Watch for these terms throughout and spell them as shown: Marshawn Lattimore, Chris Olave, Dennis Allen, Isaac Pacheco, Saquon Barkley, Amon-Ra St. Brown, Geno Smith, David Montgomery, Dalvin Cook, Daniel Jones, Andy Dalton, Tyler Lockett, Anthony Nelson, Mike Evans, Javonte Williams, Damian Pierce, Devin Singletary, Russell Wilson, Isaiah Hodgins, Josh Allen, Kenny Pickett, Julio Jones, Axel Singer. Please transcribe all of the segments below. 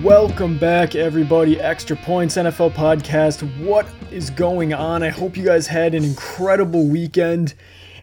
Welcome back, everybody. Extra Points NFL Podcast. What is going on? I hope you guys had an incredible weekend.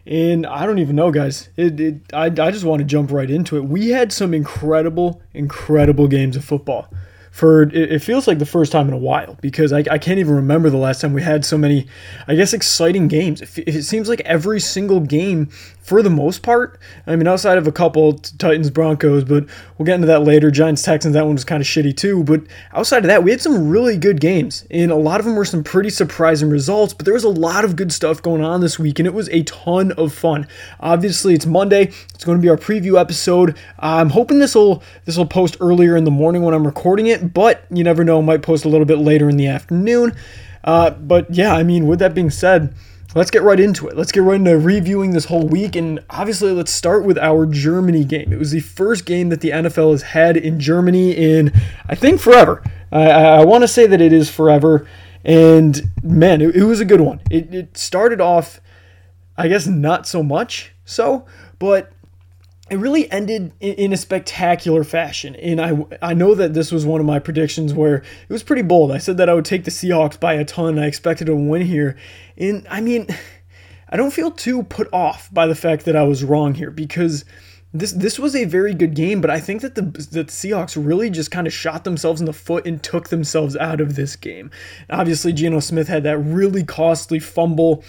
And I don't even know, guys. I just want to jump right into it. We had some incredible games of football. It feels like the first time in a while, because I can't even remember the last time we had so many, exciting games. It seems like every single game, for the most part, I mean, outside of a couple, Titans-Broncos, but we'll get into that later. Giants-Texans, that one was kind of shitty too. But outside of that, we had some really good games, and a lot of them were some pretty surprising results, but there was a lot of good stuff going on this week, and it was a ton of fun. Obviously, it's Monday. It's going to be our preview episode. I'm hoping this will post earlier in the morning when I'm recording it, but you never know, might post a little bit later in the afternoon. But yeah, I mean, with that being said, let's get right into it. Let's get right into reviewing this whole week, and obviously let's start with our Germany game. It was the first game that the NFL has had in Germany in, I think, forever. I want to say that it is forever, and man, it was a good one. It started off, I guess, not so much so, but it really ended in a spectacular fashion, and I know that this was one of my predictions where it was pretty bold. I said that I would take the Seahawks by a ton. I expected a win here, and I mean, I don't feel too put off by the fact that I was wrong here, because this was a very good game, but I think that the Seahawks really just kind of shot themselves in the foot and took themselves out of this game. Obviously, Geno Smith had that really costly fumble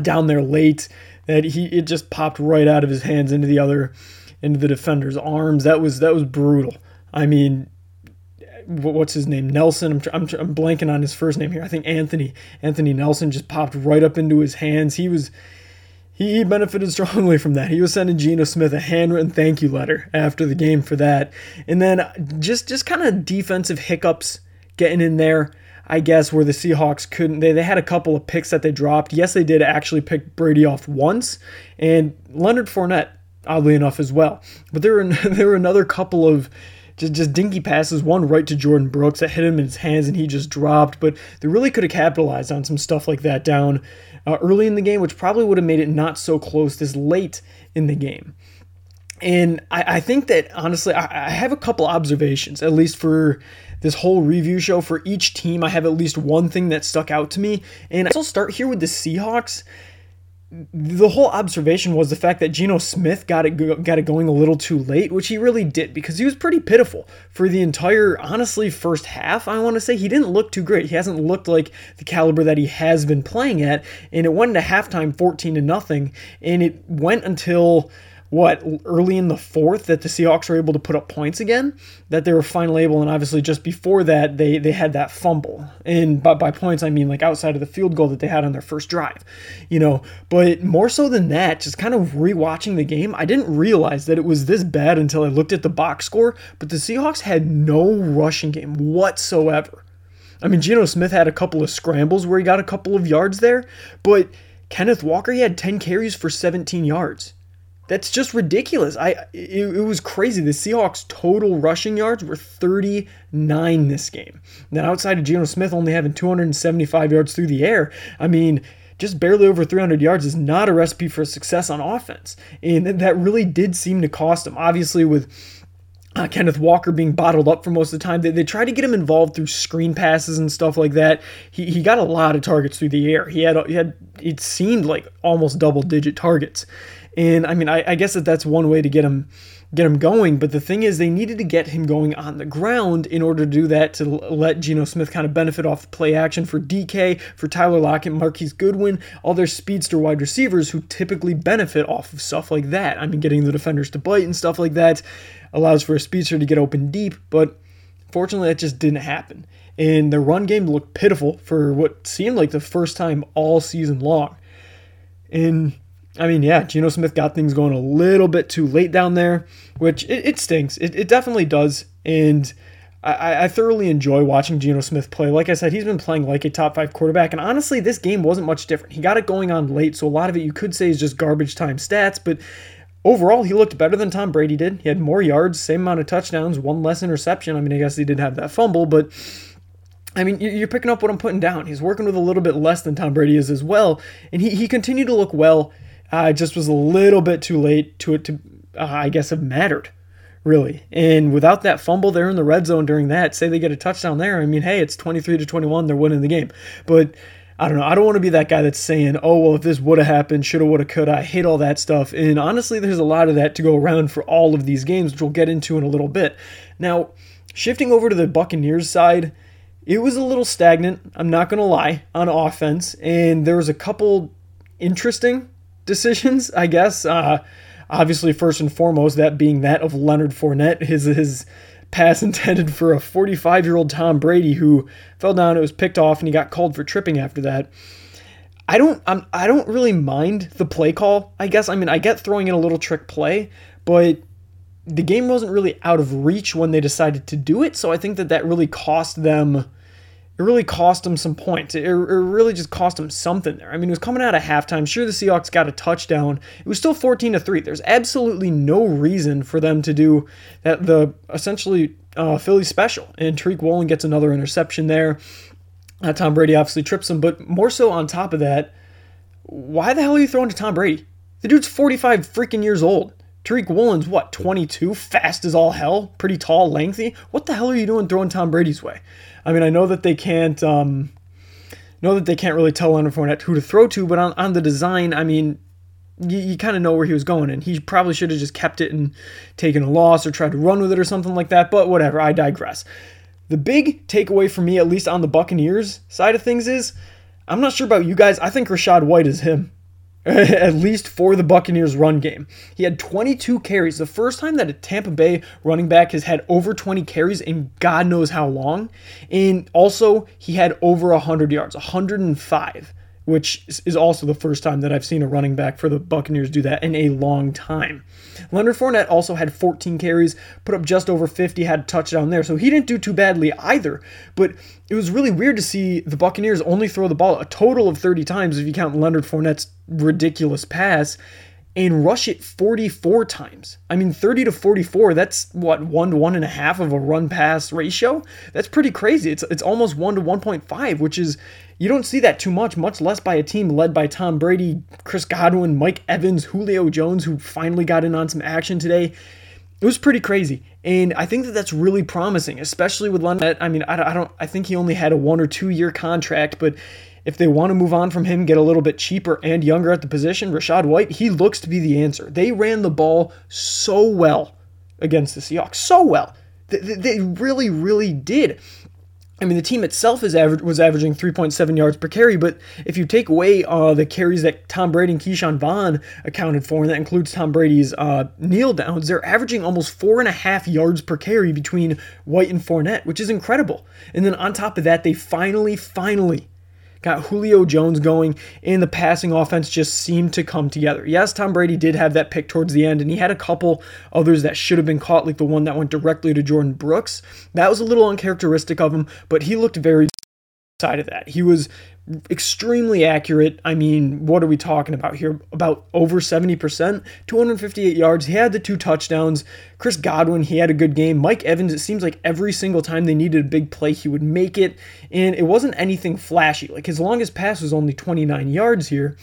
down there late. That it just popped right out of his hands into the defender's arms. That was brutal. I mean, what's his name? Nelson. I'm blanking on his first name here. I think Anthony Nelson just popped right up into his hands. He benefited strongly from that. He was sending Geno Smith a handwritten thank you letter after the game for that. And then just kind of defensive hiccups getting in there, I guess, where the Seahawks couldn't. They had a couple of picks that they dropped. Yes, they did actually pick Brady off once, and Leonard Fournette, oddly enough, as well. But there were another couple of just dinky passes, one right to Jordan Brooks that hit him in his hands, and he just dropped. But they really could have capitalized on some stuff like that down early in the game, which probably would have made it not so close this late in the game. And I think that, honestly, I have a couple observations, at least for this whole review show. For each team, I have at least one thing that stuck out to me. And I'll start here with the Seahawks. The whole observation was the fact that Geno Smith got it going a little too late, which he really did, because he was pretty pitiful for the entire, honestly, first half, I want to say. He didn't look too great. He hasn't looked like the caliber that he has been playing at. And it went into halftime 14-0, and it went until early in the fourth that the Seahawks were able to put up points again, that they were finally able, and obviously just before that, they had that fumble. And by points, I mean like outside of the field goal that they had on their first drive, you know. But more so than that, just kind of rewatching the game, I didn't realize that it was this bad until I looked at the box score, but the Seahawks had no rushing game whatsoever. I mean, Geno Smith had a couple of scrambles where he got a couple of yards there, but Kenneth Walker, he had 10 carries for 17 yards. That's just ridiculous. It was crazy. The Seahawks' total rushing yards were 39 this game. Then outside of Geno Smith only having 275 yards through the air, I mean, just barely over 300 yards is not a recipe for success on offense. And that really did seem to cost them. Obviously, with Kenneth Walker being bottled up for most of the time, they tried to get him involved through screen passes and stuff like that. He got a lot of targets through the air. He had it seemed like almost double-digit targets. And I mean, I guess that's one way to get him going. But the thing is, they needed to get him going on the ground in order to do that, to let Geno Smith kind of benefit off the play action for DK, for Tyler Lockett, Marquise Goodwin, all their speedster wide receivers who typically benefit off of stuff like that. I mean, getting the defenders to bite and stuff like that allows for a speedster to get open deep, but fortunately, that just didn't happen. And the run game looked pitiful for what seemed like the first time all season long. And I mean, yeah, Geno Smith got things going a little bit too late down there, which it stinks. It definitely does, and I thoroughly enjoy watching Geno Smith play. Like I said, he's been playing like a top-5 quarterback, and honestly, this game wasn't much different. He got it going on late, so a lot of it you could say is just garbage time stats, but overall, he looked better than Tom Brady did. He had more yards, same amount of touchdowns, one less interception. I mean, I guess he did have that fumble, but I mean, you're picking up what I'm putting down. He's working with a little bit less than Tom Brady is as well, and he continued to look well. It just was a little bit too late to it to, I guess, have mattered, really. And without that fumble there in the red zone during that, say they get a touchdown there, I mean, hey, it's 23-21, they're winning the game. But I don't know. I don't want to be that guy that's saying, oh, well, if this would have happened, should have, would have, could have. I hate all that stuff. And honestly, there's a lot of that to go around for all of these games, which we'll get into in a little bit. Now, shifting over to the Buccaneers side, it was a little stagnant, I'm not going to lie, on offense. And there was a couple interesting decisions, I guess. Obviously, first and foremost, that being that of Leonard Fournette, his pass intended for a 45-year-old Tom Brady who fell down, it was picked off, and he got called for tripping after that. I don't really mind the play call, I guess. I mean, I get throwing in a little trick play, but the game wasn't really out of reach when they decided to do it, so I think that really cost them... It really cost them some points. It really just cost them something there. I mean, it was coming out of halftime. Sure, the Seahawks got a touchdown. It was still 14-3. There's absolutely no reason for them to do that. The essentially Philly special. And Tariq Woolen gets another interception there. Tom Brady obviously trips him. But more so on top of that, why the hell are you throwing to Tom Brady? The dude's 45 freaking years old. Tariq Woolen's, 22? Fast as all hell? Pretty tall, lengthy? What the hell are you doing throwing Tom Brady's way? I mean, I know that they can't really tell Leonard Fournette who to throw to, but on the design, I mean, you kind of know where he was going, and he probably should have just kept it and taken a loss or tried to run with it or something like that, but whatever, I digress. The big takeaway for me, at least on the Buccaneers side of things, is I'm not sure about you guys. I think Rashad White is him. At least for the Buccaneers run game. He had 22 carries. The first time that a Tampa Bay running back has had over 20 carries in God knows how long. And also, he had over 100 yards, 105, which is also the first time that I've seen a running back for the Buccaneers do that in a long time. Leonard Fournette also had 14 carries, put up just over 50, had a touchdown there. So he didn't do too badly either. But it was really weird to see the Buccaneers only throw the ball a total of 30 times if you count Leonard Fournette's ridiculous pass, and rush it 44 times. I mean, 30-44, that's what, 1 to 1.5 of a run pass ratio? That's pretty crazy. It's almost 1 to 1.5, which is, you don't see that too much, much less by a team led by Tom Brady, Chris Godwin, Mike Evans, Julio Jones, who finally got in on some action today. It was pretty crazy, and I think that that's really promising, especially with Leonard. I mean, I think he only had a 1 or 2 year contract, but if they want to move on from him, get a little bit cheaper and younger at the position, Rashad White, he looks to be the answer. They ran the ball so well against the Seahawks, so well. They really, really did. I mean, the team itself was averaging 3.7 yards per carry, but if you take away the carries that Tom Brady and Keyshawn Vaughn accounted for, and that includes Tom Brady's kneel downs, they're averaging almost 4.5 yards per carry between White and Fournette, which is incredible. And then on top of that, they finally got Julio Jones going, and the passing offense just seemed to come together. Yes, Tom Brady did have that pick towards the end, and he had a couple others that should have been caught, like the one that went directly to Jordan Brooks. That was a little uncharacteristic of him, but he looked very side of that. He was extremely accurate. I mean, what are we talking about here? About over 70%, 258 yards. He had the 2 touchdowns. Chris Godwin, he had a good game. Mike Evans, it seems like every single time they needed a big play, he would make it. And it wasn't anything flashy. Like, his longest pass was only 29 yards here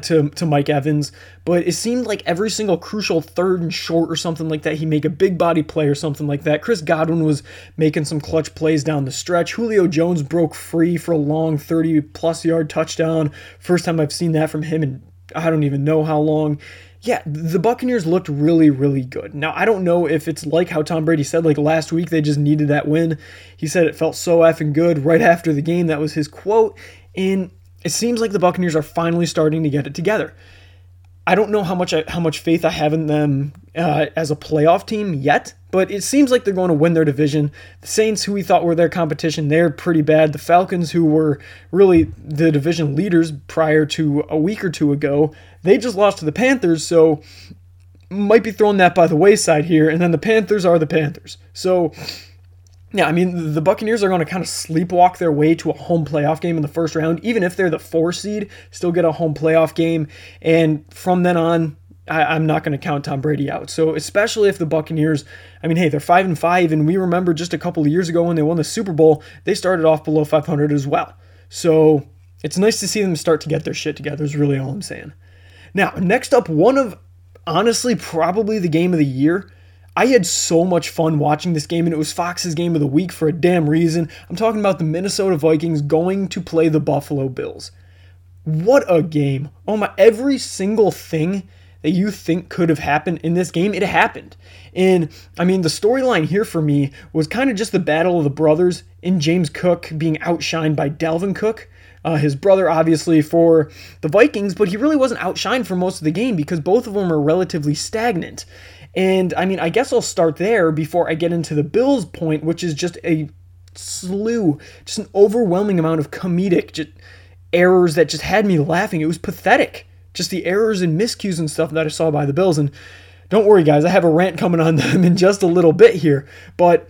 to Mike Evans. But it seemed like every single crucial third and short or something like that, he'd make a big body play or something like that. Chris Godwin was making some clutch plays down the stretch. Julio Jones broke free for a long 30-plus yard touchdown. First time I've seen that from him in I don't even know how long. Yeah, the Buccaneers looked really, really good. Now, I don't know if it's like how Tom Brady said, like last week, they just needed that win. He said it felt so effing good right after the game. That was his quote. And it seems like the Buccaneers are finally starting to get it together. I don't know how much faith I have in them as a playoff team yet, but it seems like they're going to win their division. The Saints, who we thought were their competition, they're pretty bad. The Falcons, who were really the division leaders prior to a week or two ago, they just lost to the Panthers, so might be throwing that by the wayside here. And then the Panthers are the Panthers. So, yeah, I mean, the Buccaneers are going to kind of sleepwalk their way to a home playoff game in the first round. Even if they're the 4 seed, still get a home playoff game. And from then on, I'm not going to count Tom Brady out. So especially if the Buccaneers, I mean, hey, they're 5-5, and we remember just a couple of years ago when they won the Super Bowl, they started off below 500 as well. So it's nice to see them start to get their shit together is really all I'm saying. Now, next up, one of, honestly, probably the game of the year. I had so much fun watching this game, and it was Fox's game of the week for a damn reason. I'm talking about the Minnesota Vikings going to play the Buffalo Bills. What a game. Oh my, every single thing that you think could have happened in this game, it happened. And, I mean, the storyline here for me was kind of just the battle of the brothers in James Cook being outshined by Dalvin Cook. His brother, obviously, for the Vikings, but he really wasn't outshined for most of the game because both of them are relatively stagnant. And, I mean, I guess I'll start there before I get into the Bills' point, which is just a slew, just an overwhelming amount of comedic errors that just had me laughing. It was pathetic. Just the errors and miscues and stuff that I saw by the Bills. And don't worry, guys, I have a rant coming on them in just a little bit here. But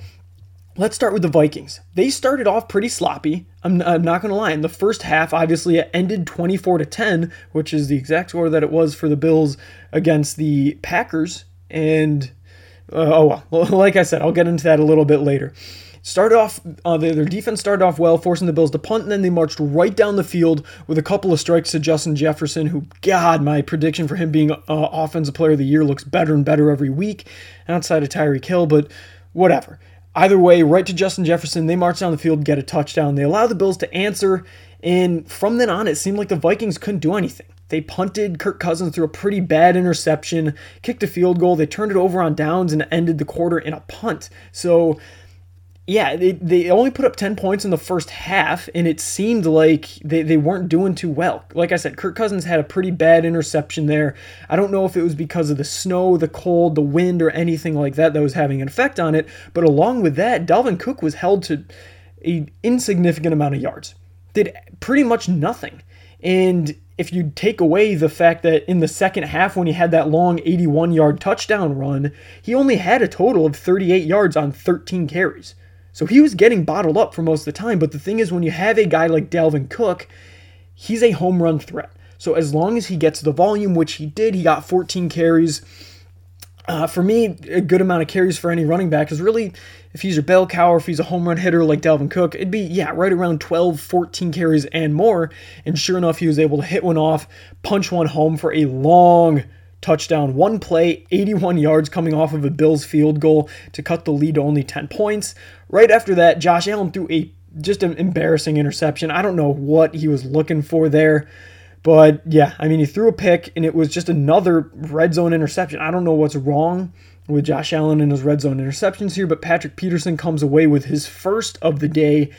let's start with the Vikings. They started off pretty sloppy. I'm not going to lie. In the first half, obviously, it ended 24-10, which is the exact score that it was for the Bills against the Packers. And, like I said, I'll get into that a little bit later. Their defense started off well, forcing the Bills to punt, and then they marched right down the field with a couple of strikes to Justin Jefferson, who, God, my prediction for him being Offensive Player of the Year looks better and better every week, outside of Tyreek Hill, but whatever. Either way, right to Justin Jefferson, they march down the field, get a touchdown. They allow the Bills to answer, and from then on, it seemed like the Vikings couldn't do anything. They punted. Kirk Cousins threw a pretty bad interception, kicked a field goal. They turned it over on downs and ended the quarter in a punt. So, yeah, they only put up 10 points in the first half, and it seemed like they weren't doing too well. Like I said, Kirk Cousins had a pretty bad interception there. I don't know if it was because of the snow, the cold, the wind, or anything like that that was having an effect on it, but along with that, Dalvin Cook was held to an insignificant amount of yards. Did pretty much nothing. And if you take away the fact that in the second half when he had that long 81-yard touchdown run, he only had a total of 38 yards on 13 carries. So he was getting bottled up for most of the time, but the thing is when you have a guy like Dalvin Cook, he's a home run threat. So as long as he gets the volume, which he did, he got 14 carries. For me, a good amount of carries for any running back is really, if he's your bell cow or if he's a home run hitter like Dalvin Cook, it'd be, right around 12, 14 carries and more. And sure enough, he was able to hit one off, punch one home for a long touchdown. One play, 81 yards coming off of a Bills field goal to cut the lead to only 10 points. Right after that, Josh Allen threw an embarrassing interception. I don't know what he was looking for there. But yeah, I mean, he threw a pick and it was just another red zone interception. I don't know what's wrong with Josh Allen and his red zone interceptions here, but Patrick Peterson comes away with his first of the day.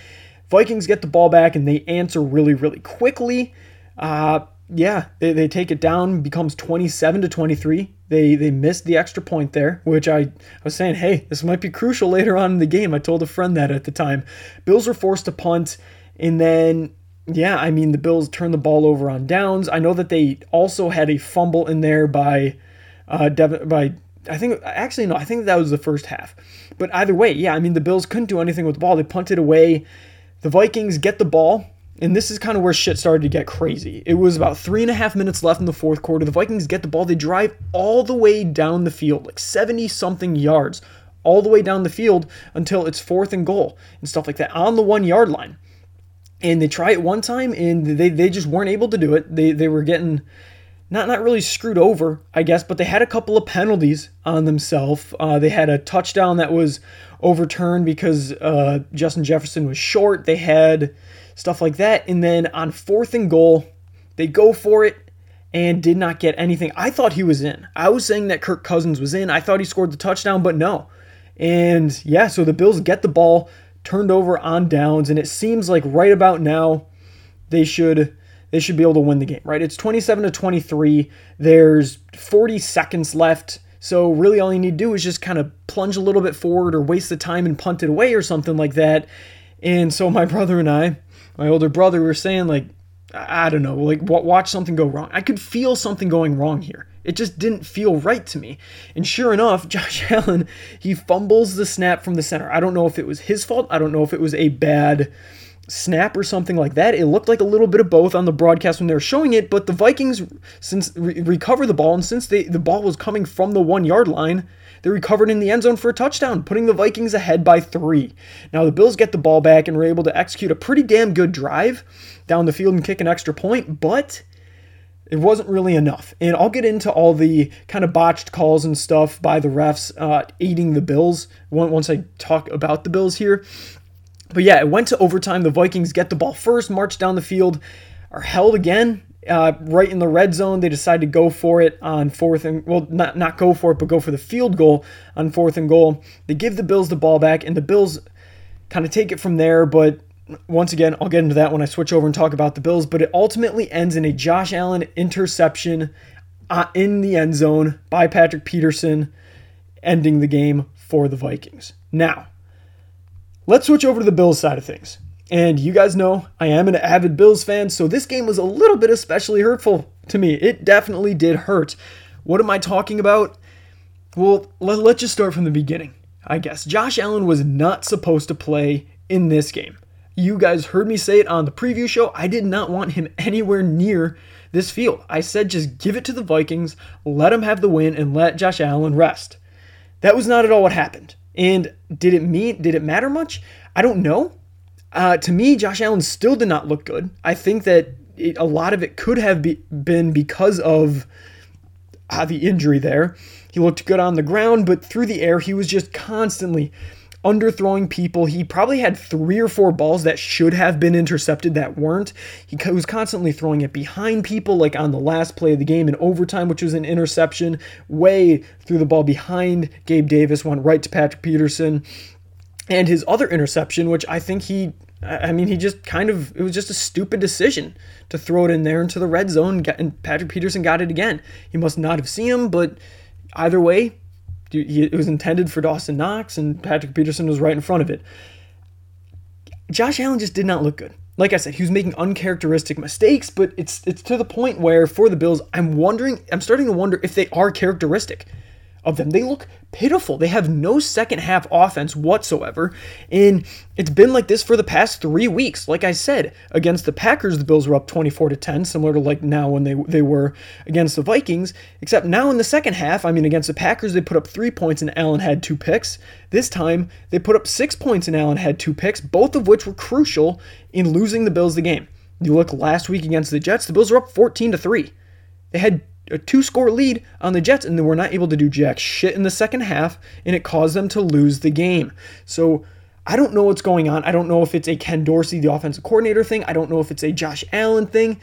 Vikings get the ball back and they answer really, really quickly. They take it down, becomes 27-23. They missed the extra point there, which I was saying, hey, this might be crucial later on in the game. I told a friend that at the time. Bills were forced to punt, and then, the Bills turned the ball over on downs. I know that they also had a fumble in there by I think that was the first half. But either way, the Bills couldn't do anything with the ball. They punted away. The Vikings get the ball. And this is kind of where shit started to get crazy. It was about 3.5 minutes left in the fourth quarter. The Vikings get the ball. They drive all the way down the field, like 70-something yards, all the way down the field until it's 4th and goal and stuff like that on the 1-yard line. And they try it one time, and they just weren't able to do it. They were getting not really screwed over, I guess, but they had a couple of penalties on themselves. They had a touchdown that was overturned because Justin Jefferson was short. They had stuff like that. And then on 4th and goal, they go for it and did not get anything. I thought he was in. I was saying that Kirk Cousins was in. I thought he scored the touchdown, but no. And so the Bills get the ball, turned over on downs, and it seems like right about now they should be able to win the game, right? It's 27-23. There's 40 seconds left. So really all you need to do is just kind of plunge a little bit forward or waste the time and punt it away or something like that. And so my older brother, were saying, like, I don't know, like, watch something go wrong. I could feel something going wrong here. It just didn't feel right to me. And sure enough, Josh Allen, he fumbles the snap from the center. I don't know if it was his fault. I don't know if it was a bad snap or something like that. It looked like a little bit of both on the broadcast when they were showing it, but the Vikings recover the ball, and since the ball was coming from the 1-yard line, they recovered in the end zone for a touchdown, putting the Vikings ahead by 3. Now the Bills get the ball back and were able to execute a pretty damn good drive down the field and kick an extra point, but It wasn't really enough. And I'll get into all the kind of botched calls and stuff by the refs aiding the Bills once I talk about the Bills here. But yeah, it went to overtime. The Vikings get the ball first, march down the field, are held again right in the red zone. They decide to go for it on fourth and, well, not go for it, but go for the field goal on fourth and goal. They give the Bills the ball back, and the Bills kind of take it from there. But once again, I'll get into that when I switch over and talk about the Bills, but it ultimately ends in a Josh Allen interception in the end zone by Patrick Peterson, ending the game for the Vikings. Now, let's switch over to the Bills side of things. And you guys know I am an avid Bills fan, so this game was a little bit especially hurtful to me. It definitely did hurt. What am I talking about? Well, let's just start from the beginning, I guess. Josh Allen was not supposed to play in this game. You guys heard me say it on the preview show. I did not want him anywhere near this field. I said just give it to the Vikings, let them have the win, and let Josh Allen rest. That was not at all what happened. And did it matter much? I don't know. To me, Josh Allen still did not look good. I think that a lot of it could have been because of the injury there. He looked good on the ground, but through the air, he was just constantly underthrowing people. He probably had 3 or 4 balls that should have been intercepted that weren't. He was constantly throwing it behind people, like on the last play of the game in overtime, which was an interception. Way threw the ball behind Gabe Davis, went right to Patrick Peterson. And his other interception, which I think he just kind of, it was just a stupid decision to throw it in there into the red zone, and Patrick Peterson got it again. He must not have seen him, but either way, it was intended for Dawson Knox, and Patrick Peterson was right in front of it. Josh Allen just did not look good. Like I said, he was making uncharacteristic mistakes, but it's to the point where for the Bills, I'm starting to wonder if they are characteristic of them. They look pitiful. They have no second half offense whatsoever, and it's been like this for the past 3 weeks. Like I said, against the Packers, the Bills were up 24-10, similar to like now when they were against the Vikings, except now in the second half, against the Packers, they put up 3 points and Allen had 2 picks. This time, they put up 6 points and Allen had 2 picks, both of which were crucial in losing the Bills the game. You look last week against the Jets, the Bills were up 14-3. They had a 2-score lead on the Jets, and they were not able to do jack shit in the second half, and it caused them to lose the game. So I don't know what's going on. I don't know if it's a Ken Dorsey, the offensive coordinator, thing. I don't know if it's a Josh Allen thing.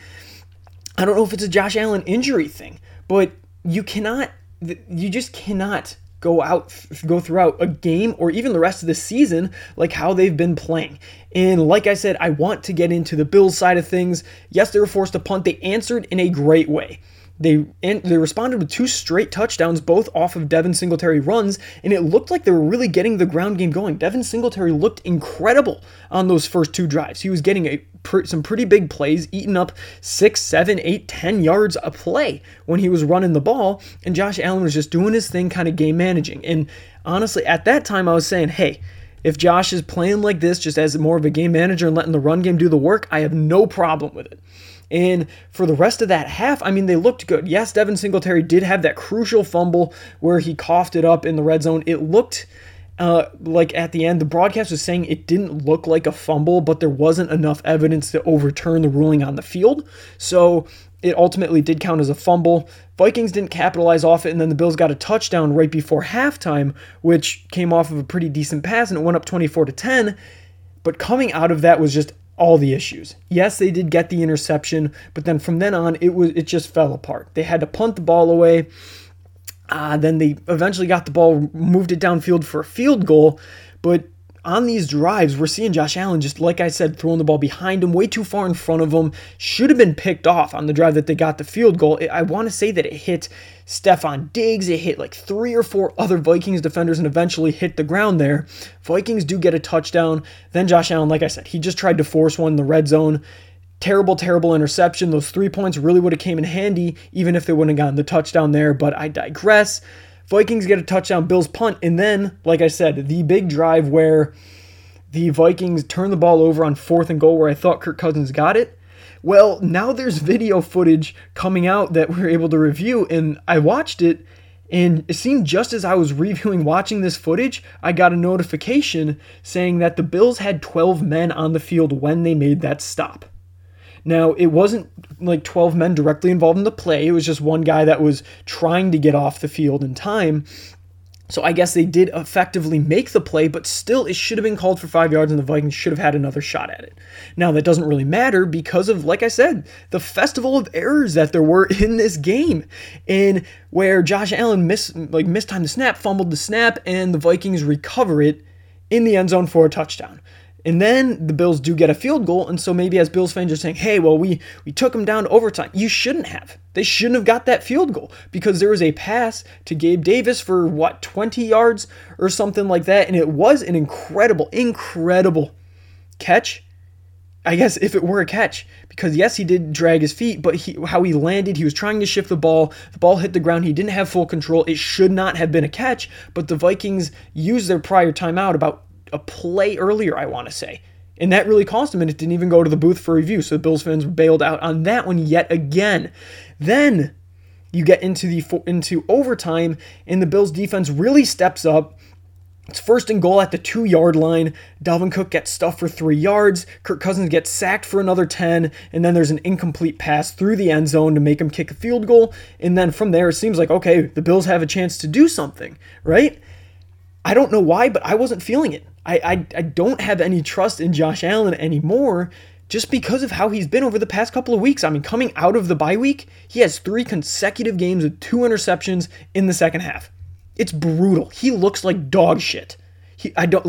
I don't know if it's a Josh Allen injury thing. But you just cannot go throughout a game or even the rest of the season like how they've been playing. And like I said, I want to get into the Bills side of things. Yes, they were forced to punt. They answered in a great way. They responded with 2 straight touchdowns, both off of Devin Singletary runs, and it looked like they were really getting the ground game going. Devin Singletary looked incredible on those first 2 drives. He was getting some pretty big plays, eating up 6, 7, 8, 10 yards a play when he was running the ball, and Josh Allen was just doing his thing, kind of game managing. And honestly, at that time, I was saying, hey, if Josh is playing like this, just as more of a game manager and letting the run game do the work, I have no problem with it. And for the rest of that half, they looked good. Yes, Devin Singletary did have that crucial fumble where he coughed it up in the red zone. It looked like at the end, the broadcast was saying it didn't look like a fumble, but there wasn't enough evidence to overturn the ruling on the field. So it ultimately did count as a fumble. Vikings didn't capitalize off it, and then the Bills got a touchdown right before halftime, which came off of a pretty decent pass, and it went up 24-10. But coming out of that was just all the issues. Yes, they did get the interception, but then from then on, it just fell apart. They had to punt the ball away. Then they eventually got the ball, moved it downfield for a field goal. But on these drives, we're seeing Josh Allen just, like I said, throwing the ball behind him, way too far in front of him. Should have been picked off on the drive that they got the field goal. I want to say that it hit Stephon Diggs. It hit like 3 or 4 other Vikings defenders and eventually hit the ground there. Vikings do get a touchdown. Then Josh Allen, like I said, he just tried to force one in the red zone. Terrible, terrible interception. Those 3 points really would have came in handy even if they wouldn't have gotten the touchdown there, but I digress. Vikings get a touchdown, Bills punt, and then, like I said, the big drive where the Vikings turn the ball over on 4th and goal where I thought Kirk Cousins got it. Well, now there's video footage coming out that we're able to review, and I watched it, and it seemed just as I was watching this footage, I got a notification saying that the Bills had 12 men on the field when they made that stop. Now, it wasn't like 12 men directly involved in the play. It was just one guy that was trying to get off the field in time. So I guess they did effectively make the play, but still it should have been called for 5 yards and the Vikings should have had another shot at it. Now that doesn't really matter because of, like I said, the festival of errors that there were in this game, and where Josh Allen mistimed the snap, fumbled the snap, and the Vikings recover it in the end zone for a touchdown. And then the Bills do get a field goal, and so maybe as Bills fans are saying, hey, well, we took them down to overtime. You shouldn't have. They shouldn't have got that field goal because there was a pass to Gabe Davis for, 20 yards or something like that, and it was an incredible catch. I guess if it were a catch, because yes, he did drag his feet, but how he landed, he was trying to shift the ball hit the ground, he didn't have full control, it should not have been a catch, but the Vikings used their prior timeout about a play earlier, I want to say. And that really cost him, and it didn't even go to the booth for review. So the Bills fans bailed out on that one yet again. Then you get into overtime, and the Bills defense really steps up. It's first and goal at the 2-yard line. Dalvin Cook gets stuffed for 3 yards. Kirk Cousins gets sacked for another 10. And then there's an incomplete pass through the end zone to make him kick a field goal. And then from there, it seems like, okay, the Bills have a chance to do something, right? I don't know why, but I wasn't feeling it. I don't have any trust in Josh Allen anymore just because of how he's been over the past couple of weeks. I mean, coming out of the bye week, he has 3 consecutive games with 2 interceptions in the second half. It's brutal. He looks like dog shit. I don't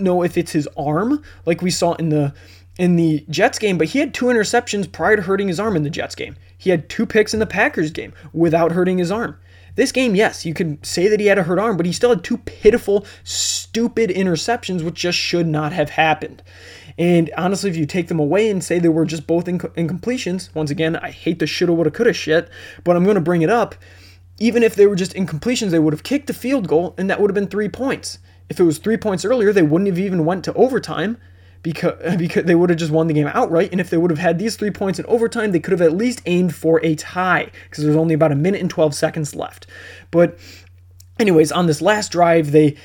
know if it's his arm, like we saw in the Jets game, but he had 2 interceptions prior to hurting his arm in the Jets game. He had 2 picks in the Packers game without hurting his arm. This game, yes, you can say that he had a hurt arm, but he still had 2 pitiful, stupid interceptions, which just should not have happened. And honestly, if you take them away and say they were just both incompletions, once again, I hate the shoulda, woulda, coulda shit, but I'm going to bring it up. Even if they were just incompletions, they would have kicked a field goal, and that would have been 3 points. If it was 3 points earlier, they wouldn't have even went to overtime because they would have just won the game outright. And if they would have had these 3 points in overtime, they could have at least aimed for a tie because there's only about a minute and 12 seconds left. But anyways, on this last drive, they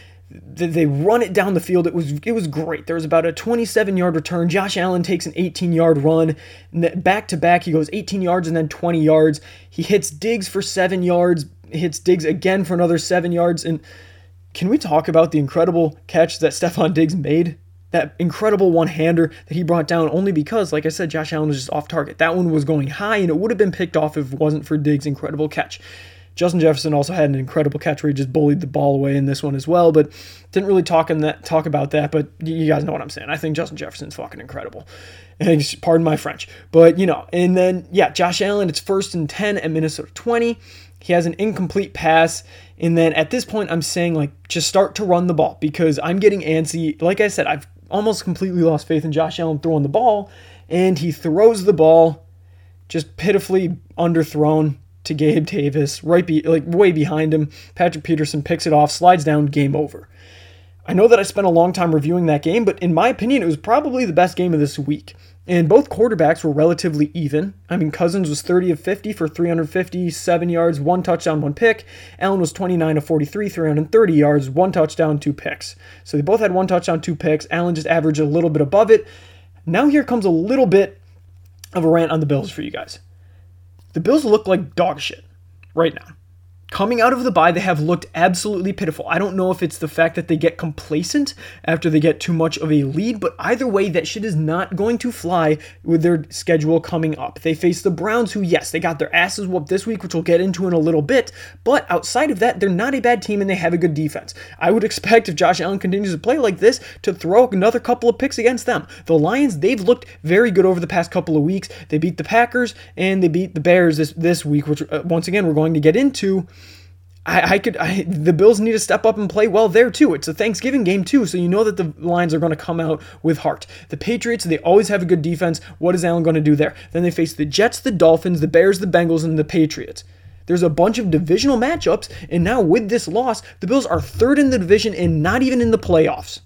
run it down the field. It was great. There was about a 27-yard return. Josh Allen takes an 18-yard run. Back-to-back, he goes 18 yards and then 20 yards. He hits Diggs for 7 yards, hits Diggs again for another 7 yards. And can we talk about the incredible catch that Stephon Diggs made? That incredible one-hander that he brought down only because, like I said, Josh Allen was just off target. That one was going high, and it would have been picked off if it wasn't for Diggs' incredible catch. Justin Jefferson also had an incredible catch where he just bullied the ball away in this one as well, but didn't really talk about that, but you guys know what I'm saying. I think Justin Jefferson's fucking incredible. And pardon my French. But, and then, Josh Allen, it's 1st and 10 at Minnesota 20. He has an incomplete pass, and then at this point, I'm saying, just start to run the ball because I'm getting antsy. Like I said, I've almost completely lost faith in Josh Allen throwing the ball, and he throws the ball just pitifully underthrown to Gabe Davis, way behind him. Patrick Peterson picks it off, slides down, game over. I know that I spent a long time reviewing that game, but in my opinion, it was probably the best game of this week. And both quarterbacks were relatively even. I mean, Cousins was 30 of 50 for 357 yards, 1 touchdown, 1 pick. Allen was 29 of 43, 330 yards, 1 touchdown, 2 picks. So they both had 1 touchdown, 2 picks. Allen just averaged a little bit above it. Now here comes a little bit of a rant on the Bills for you guys. The Bills look like dog shit right now. Coming out of the bye, they have looked absolutely pitiful. I don't know if it's the fact that they get complacent after they get too much of a lead, but either way, that shit is not going to fly with their schedule coming up. They face the Browns, who, yes, they got their asses whooped this week, which we'll get into in a little bit, but outside of that, they're not a bad team and they have a good defense. I would expect, if Josh Allen continues to play like this, to throw another couple of picks against them. The Lions, they've looked very good over the past couple of weeks. They beat the Packers and they beat the Bears this week, which, once again, we're going to get into. The Bills need to step up and play well there too. It's a Thanksgiving game too, so you know that the Lions are going to come out with heart. The Patriots, they always have a good defense. What is Allen going to do there? Then they face the Jets, the Dolphins, the Bears, the Bengals, and the Patriots. There's a bunch of divisional matchups, and now with this loss, the Bills are 3rd in the division and not even in the playoffs.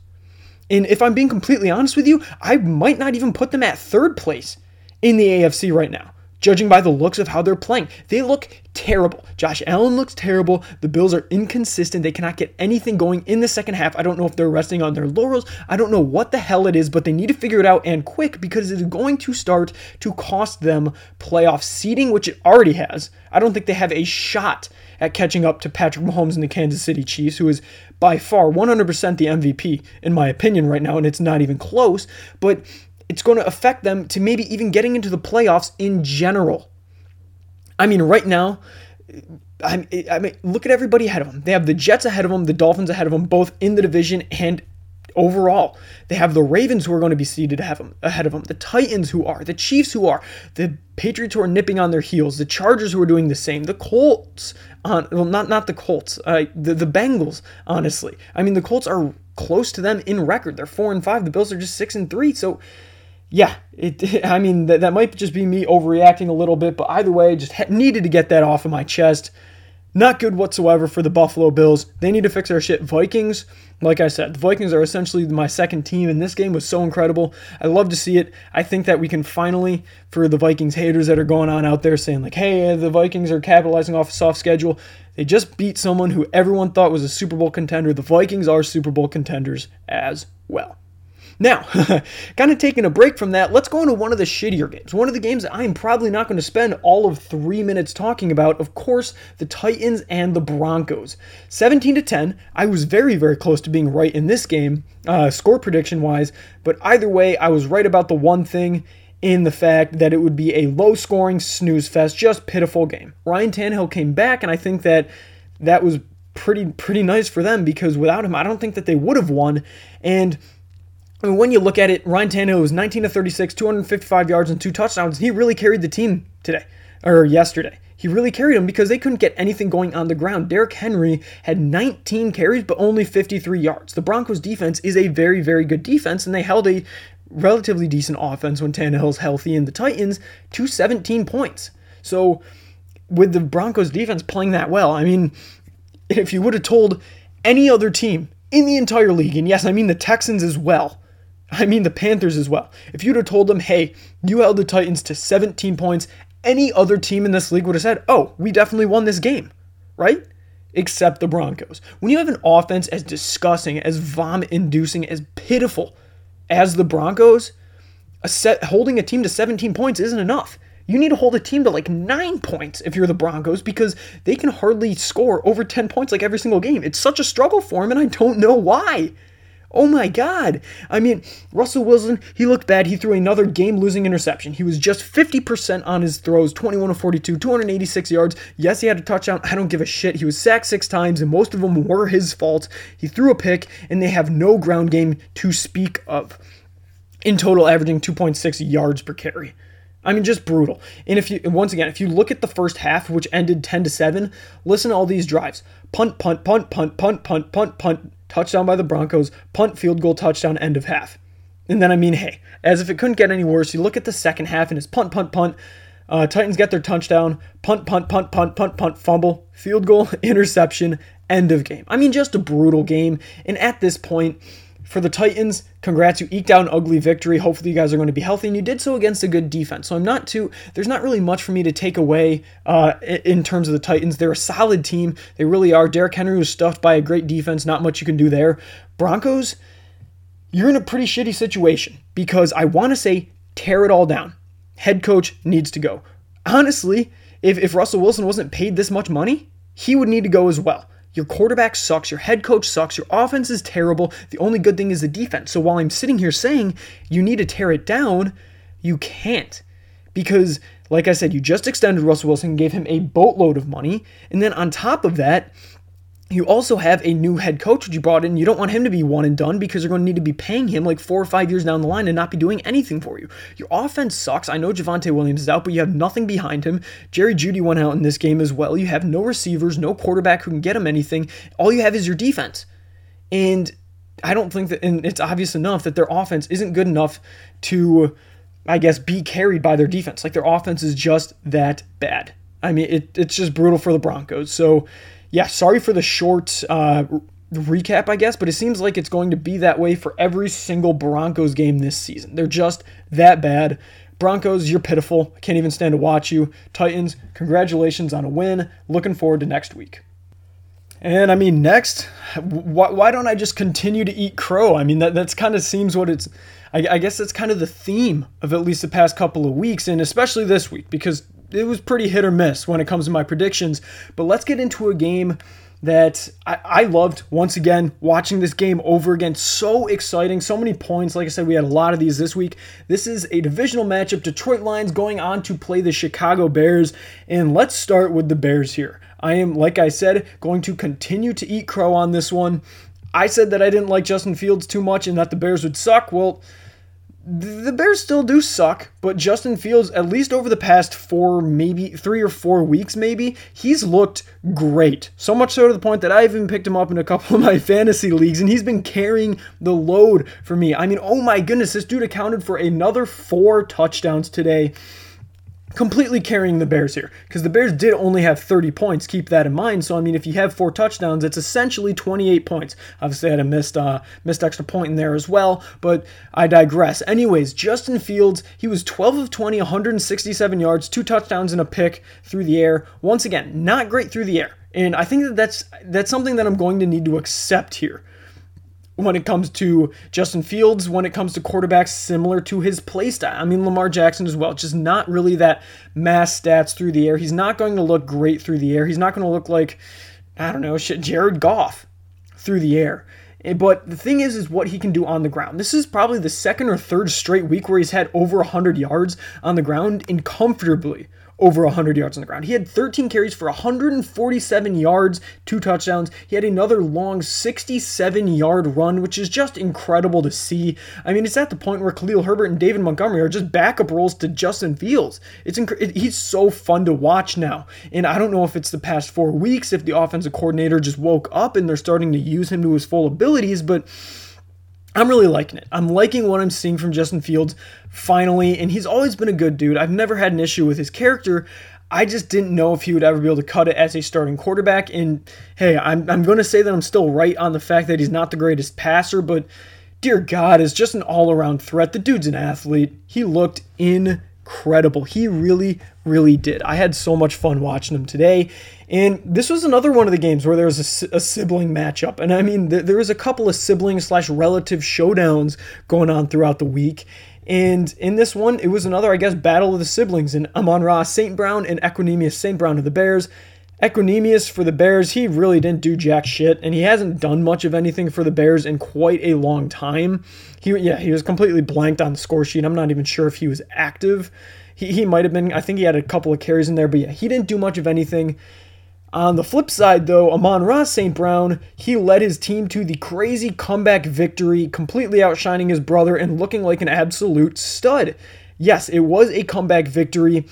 And if I'm being completely honest with you, I might not even put them at 3rd place in the AFC right now. judging by the looks of how they're playing. They look terrible. Josh Allen looks terrible. The Bills are inconsistent. They cannot get anything going in the second half. I don't know if they're resting on their laurels. I don't know what the hell it is, but they need to figure it out and quick, because it's going to start to cost them playoff seeding, which it already has. I don't think they have a shot at catching up to Patrick Mahomes and the Kansas City Chiefs, who is by far 100% the MVP, in my opinion, right now, and it's not even close, but it's going to affect them to maybe even getting into the playoffs in general. I mean, right now, I mean, look at everybody ahead of them. They have the Jets ahead of them, the Dolphins ahead of them, both in the division and overall. They have the Ravens, who are going to be seeded ahead of them, the Titans, who are, the Chiefs, who are, the Patriots, who are nipping on their heels, the Chargers, who are doing the same, the Colts, the Bengals, honestly. I mean, the Colts are close to them in record. They're 4-5. The Bills are just 6-3. So, yeah, that might just be me overreacting a little bit, but either way, just needed to get that off of my chest. Not good whatsoever for the Buffalo Bills. They need to fix their shit. Vikings, like I said, the Vikings are essentially my second team, and this game was so incredible. I love to see it. I think that we can finally, for the Vikings haters that are going on out there saying, like, hey, the Vikings are capitalizing off a soft schedule. They just beat someone who everyone thought was a Super Bowl contender. The Vikings are Super Bowl contenders as well. Now, kind of taking a break from that, let's go into one of the shittier games. One of the games that I am probably not going to spend all of 3 minutes talking about, of course, the Titans and the Broncos. 17-10, I was very, very close to being right in this game, score prediction-wise, but either way, I was right about the one thing, in the fact that it would be a low-scoring snooze fest, just pitiful game. Ryan Tannehill came back, and I think that was pretty nice for them, because without him, I don't think that they would have won, and I mean, when you look at it, Ryan Tannehill was 19-36, 255 yards and 2 touchdowns. He really carried the team yesterday. He really carried them because they couldn't get anything going on the ground. Derrick Henry had 19 carries, but only 53 yards. The Broncos defense is a very, very good defense, and they held a relatively decent offense when Tannehill's healthy, and the Titans to 17 points. So with the Broncos defense playing that well, I mean, if you would have told any other team in the entire league, and yes, I mean the Texans as well, I mean the Panthers as well, if you'd have told them, hey, you held the Titans to 17 points, any other team in this league would have said, oh, we definitely won this game, right? Except the Broncos. When you have an offense as disgusting, as vom-inducing, as pitiful as the Broncos, holding a team to 17 points isn't enough. You need to hold a team to like 9 points if you're the Broncos, because they can hardly score over 10 points like every single game. It's such a struggle for them, and I don't know why. Oh my God. I mean, Russell Wilson, he looked bad. He threw another game-losing interception. He was just 50% on his throws, 21 of 42, 286 yards. Yes, he had a touchdown. I don't give a shit. He was sacked 6 times, and most of them were his fault. He threw a pick, and they have no ground game to speak of. In total, averaging 2.6 yards per carry. I mean, just brutal. And if you look at the first half, which ended 10-7, listen to all these drives. Punt, punt, punt, punt, punt, punt, punt, punt. Touchdown by the Broncos, punt, field goal, touchdown, end of half. And then, I mean, hey, as if it couldn't get any worse, you look at the second half and it's punt, punt, punt. Titans get their touchdown, punt, punt, punt, punt, punt, punt, fumble, field goal, interception, end of game. I mean, just a brutal game. And at this point, for the Titans, congrats, you eked out an ugly victory. Hopefully you guys are going to be healthy, and you did so against a good defense. So there's not really much for me to take away in terms of the Titans. They're a solid team. They really are. Derrick Henry was stuffed by a great defense. Not much you can do there. Broncos, you're in a pretty shitty situation, because I want to say tear it all down. Head coach needs to go. Honestly, if Russell Wilson wasn't paid this much money, he would need to go as well. Your quarterback sucks, your head coach sucks, your offense is terrible, the only good thing is the defense. So while I'm sitting here saying you need to tear it down, you can't. Because, like I said, you just extended Russell Wilson, gave him a boatload of money, and then on top of that, you also have a new head coach that you brought in. You don't want him to be one and done, because you're going to need to be paying him like 4 or 5 years down the line and not be doing anything for you. Your offense sucks. I know Javonte Williams is out, but you have nothing behind him. Jerry Jeudy went out in this game as well. You have no receivers, no quarterback who can get him anything. All you have is your defense. And I don't think that, and it's obvious enough that their offense isn't good enough to, I guess, be carried by their defense. Like, their offense is just that bad. I mean, it's just brutal for the Broncos. So, yeah, sorry for the short recap, I guess, but it seems like it's going to be that way for every single Broncos game this season. They're just that bad. Broncos, you're pitiful. I can't even stand to watch you. Titans, congratulations on a win. Looking forward to next week. And I mean, next, why don't I just continue to eat crow? I mean, that's kind of seems what it's, I guess that's kind of the theme of at least the past couple of weeks, and especially this week, because it was pretty hit or miss when it comes to my predictions. But let's get into a game that I loved. Once again, watching this game over again, so exciting, so many points. Like I said, we had a lot of these this week. This is a divisional matchup. Detroit Lions going on to play the Chicago Bears, and let's start with the Bears here. I am, like I said, going to continue to eat crow on this one. I said that I didn't like Justin Fields too much and that the Bears would suck. Well, the Bears still do suck, but Justin Fields, at least over the past three or four weeks, he's looked great. So much so to the point that I even picked him up in a couple of my fantasy leagues, and he's been carrying the load for me. I mean, oh my goodness, this dude accounted for another 4 touchdowns today, completely carrying the Bears here, because the Bears did only have 30 points. Keep that in mind. So, I mean, if you have 4 touchdowns, it's essentially 28 points. Obviously, I had a missed extra point in there as well, but I digress. Anyways, Justin Fields, he was 12 of 20, 167 yards, 2 touchdowns and a pick through the air. Once again, not great through the air. And I think that that's something that I'm going to need to accept here. When it comes to Justin Fields, when it comes to quarterbacks similar to his play style. I mean, Lamar Jackson as well, just not really that mass stats through the air. He's not going to look great through the air. He's not going to look like, I don't know, Jared Goff through the air. But the thing is what he can do on the ground. This is probably the second or third straight week where he's had over 100 yards on the ground, and comfortably over 100 yards on the ground. He had 13 carries for 147 yards, 2 touchdowns. He had another long 67-yard run, which is just incredible to see. I mean, it's at the point where Khalil Herbert and David Montgomery are just backup roles to Justin Fields. He's so fun to watch now. And I don't know if it's the past 4 weeks, if the offensive coordinator just woke up and they're starting to use him to his full abilities, but I'm really liking it. I'm liking what I'm seeing from Justin Fields finally, and he's always been a good dude. I've never had an issue with his character. I just didn't know if he would ever be able to cut it as a starting quarterback, and hey, I'm going to say that I'm still right on the fact that he's not the greatest passer, but dear God, is just an all-around threat. The dude's an athlete. He looked incredible. He really, really did. I had so much fun watching him today. And this was another one of the games where there was a sibling matchup. And I mean, there was a couple of sibling/relative showdowns going on throughout the week. And in this one, it was another, I guess, battle of the siblings in Amon-Ra St. Brown and Equanimeous St. Brown of the Bears. Equanimeous for the Bears, he really didn't do jack shit, and he hasn't done much of anything for the Bears in quite a long time. He was completely blanked on the score sheet. I'm not even sure if he was active. He might have been. I think he had a couple of carries in there, but yeah, he didn't do much of anything. On the flip side, though, Amon-Ra St. Brown, he led his team to the crazy comeback victory, completely outshining his brother and looking like an absolute stud. Yes, it was a comeback victory.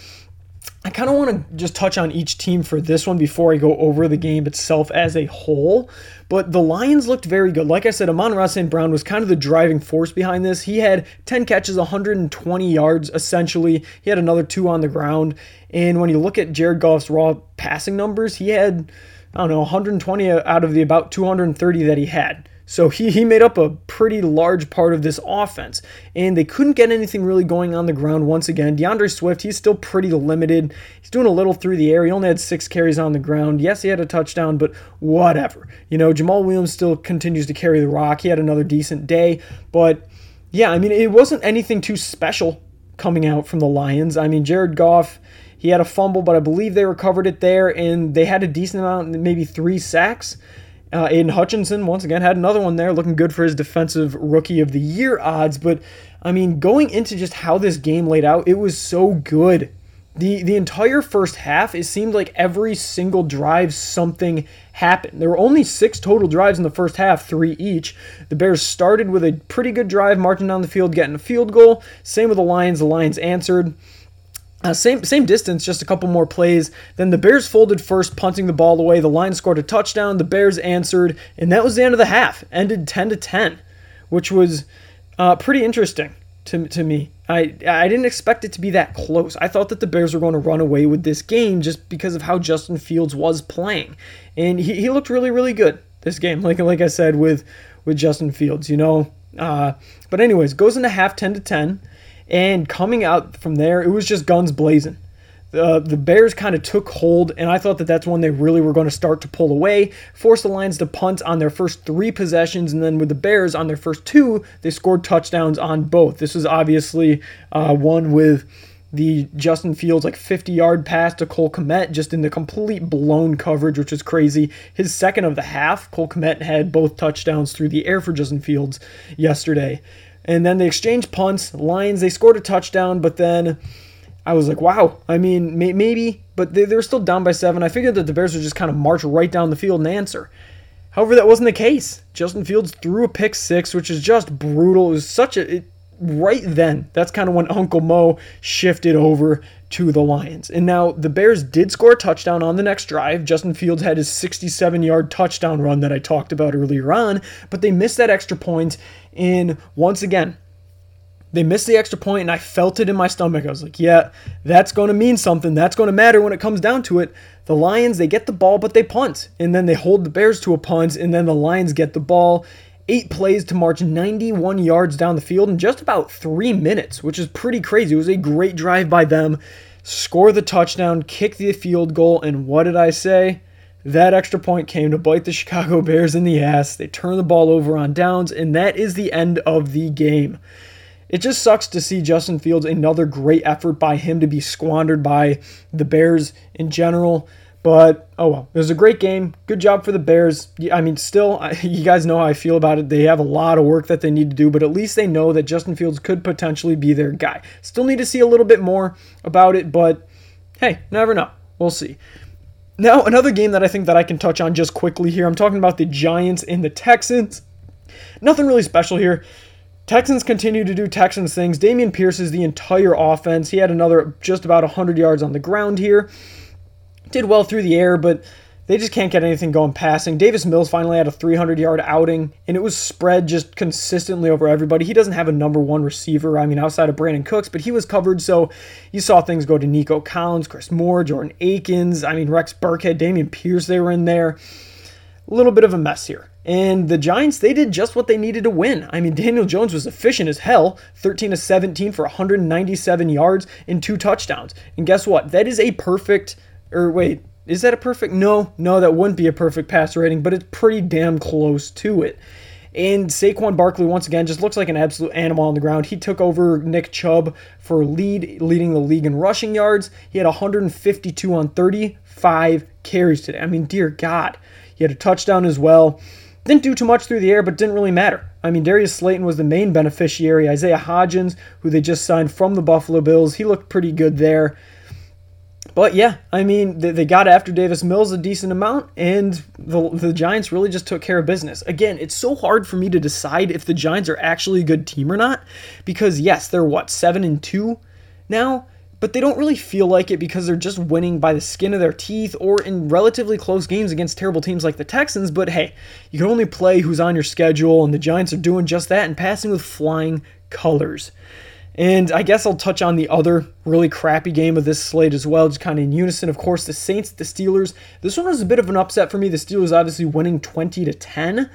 I kind of want to just touch on each team for this one before I go over the game itself as a whole, but the Lions looked very good. Like I said, Amon-Ra St. Brown was kind of the driving force behind this. He had 10 catches, 120 yards, essentially. He had another 2 on the ground, and when you look at Jared Goff's raw passing numbers, he had, 120 out of the about 230 that he had. So he made up a pretty large part of this offense, and they couldn't get anything really going on the ground once again. DeAndre Swift, he's still pretty limited. He's doing a little through the air. He only had 6 carries on the ground. Yes, he had a touchdown, but whatever. Jamal Williams still continues to carry the rock. He had another decent day, but yeah, it wasn't anything too special coming out from the Lions. Jared Goff, he had a fumble, but I believe they recovered it there, and they had a decent amount, maybe 3 sacks. Aiden Hutchinson, once again, had another one there, looking good for his defensive rookie of the year odds. But, going into just how this game laid out, it was so good. The entire first half, it seemed like every single drive something happened. There were only 6 total drives in the first half, 3 each. The Bears started with a pretty good drive, marching down the field, getting a field goal. Same with the Lions. The Lions answered. Same distance, just a couple more plays. Then the Bears folded first, punting the ball away. The Lions scored a touchdown. The Bears answered, and that was the end of the half. Ended 10-10, which was pretty interesting to me. I didn't expect it to be that close. I thought that the Bears were going to run away with this game just because of how Justin Fields was playing, and he looked really, really good this game. Like I said with Justin Fields. But anyways, goes into half 10-10. And coming out from there, it was just guns blazing. The Bears kind of took hold, and I thought that that's when they really were going to start to pull away, force the Lions to punt on their first three possessions, and then with the Bears on their first two, they scored touchdowns on both. This was obviously one with the Justin Fields 50-yard pass to Cole Kmet just in the complete blown coverage, which is crazy. His second of the half, Cole Kmet had both touchdowns through the air for Justin Fields yesterday. And then they exchanged punts. Lions, they scored a touchdown, but then I was like, wow, I mean, maybe, but they were still down by 7. I figured that the Bears would just kind of march right down the field and answer. However, that wasn't the case. Justin Fields threw a pick six, which is just brutal. It was such a... right then, that's kind of when Uncle Mo shifted over to the Lions. And now the Bears did score a touchdown on the next drive. Justin Fields had his 67-yard touchdown run that I talked about earlier on, but they missed that extra point. And once again, they missed the extra point, and I felt it in my stomach. I was like, yeah, that's going to mean something. That's going to matter when it comes down to it. The Lions, they get the ball, but they punt. And then they hold the Bears to a punt, and then the Lions get the ball. 8 plays to march 91 yards down the field in just about 3 minutes, which is pretty crazy. It was a great drive by them. Score the touchdown, kick the field goal, and what did I say? That extra point came to bite the Chicago Bears in the ass. They turn the ball over on downs, and that is the end of the game. It just sucks to see Justin Fields, another great effort by him to be squandered by the Bears in general. But, oh well, it was a great game. Good job for the Bears. I mean, still, you guys know how I feel about it. They have a lot of work that they need to do, but at least they know that Justin Fields could potentially be their guy. Still need to see a little bit more about it, but hey, never know. We'll see. Now, another game that I think that I can touch on just quickly here. I'm talking about the Giants and the Texans. Nothing really special here. Texans continue to do Texans things. Damian Pierce is the entire offense. He had another just about 100 yards on the ground here. Did well through the air, but they just can't get anything going passing. Davis Mills finally had a 300-yard outing, and it was spread just consistently over everybody. He doesn't have a number one receiver, I mean, outside of Brandon Cooks, but he was covered, so you saw things go to Nico Collins, Chris Moore, Jordan Akins, I mean, Rex Burkhead, Damian Pierce, they were in there. A little bit of a mess here. And the Giants, they did just what they needed to win. I mean, Daniel Jones was efficient as hell, 13-17 for 197 yards and 2 touchdowns. And guess what? That is a perfect, or wait, is that a perfect? No, that wouldn't be a perfect passer rating, but it's pretty damn close to it. And Saquon Barkley, once again, just looks like an absolute animal on the ground. He took over Nick Chubb for leading the league in rushing yards. He had 152 on 35 carries today. I mean, dear God. He had a touchdown as well. Didn't do too much through the air, but didn't really matter. I mean, Darius Slayton was the main beneficiary. Isaiah Hodgins, who they just signed from the Buffalo Bills, he looked pretty good there. But yeah, I mean, they got after Davis Mills a decent amount, and the Giants really just took care of business. Again, it's so hard for me to decide if the Giants are actually a good team or not, because yes, they're 7-2 now? But they don't really feel like it because they're just winning by the skin of their teeth or in relatively close games against terrible teams like the Texans. But hey, you can only play who's on your schedule, and the Giants are doing just that and passing with flying colors. And I guess I'll touch on the other really crappy game of this slate as well, just kind of in unison. Of course, the Saints, the Steelers. This one was a bit of an upset for me. The Steelers obviously winning 20-10.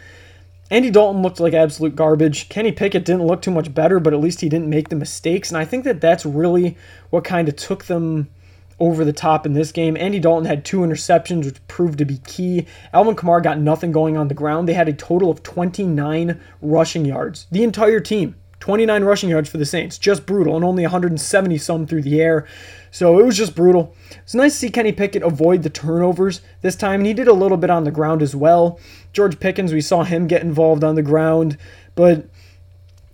Andy Dalton looked like absolute garbage. Kenny Pickett didn't look too much better, but at least he didn't make the mistakes. And I think that that's really what kind of took them over the top in this game. Andy Dalton had 2 interceptions, which proved to be key. Alvin Kamara got nothing going on the ground. They had a total of 29 rushing yards. The entire team. 29 rushing yards for the Saints. Just brutal, and only 170-some through the air. So it was just brutal. It's nice to see Kenny Pickett avoid the turnovers this time, and he did a little bit on the ground as well. George Pickens, we saw him get involved on the ground. But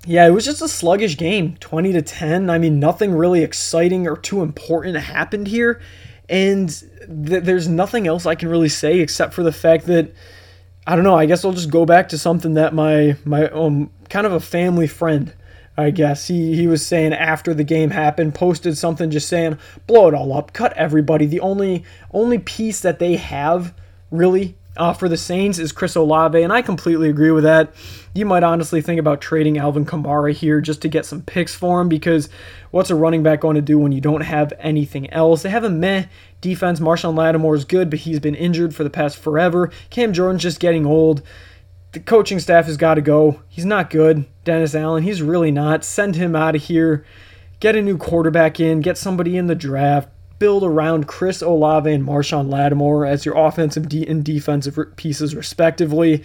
yeah, it was just a sluggish game, 20-10. I mean, nothing really exciting or too important happened here. And there's nothing else I can really say except for the fact that I don't know, I guess I'll just go back to something that my kind of a family friend, I guess, he was saying after the game happened, posted something just saying, blow it all up, cut everybody. The only piece that they have, really, for the Saints is Chris Olave, and I completely agree with that. You might honestly think about trading Alvin Kamara here just to get some picks for him, because what's a running back going to do when you don't have anything else? They have a meh defense. Marshawn Lattimore is good, but he's been injured for the past forever. Cam Jordan's just getting old. The coaching staff has got to go. He's not good. Dennis Allen, he's really not. Send him out of here. Get a new quarterback in, get somebody in the draft, build around Chris Olave and Marshawn Lattimore as your offensive and defensive pieces respectively.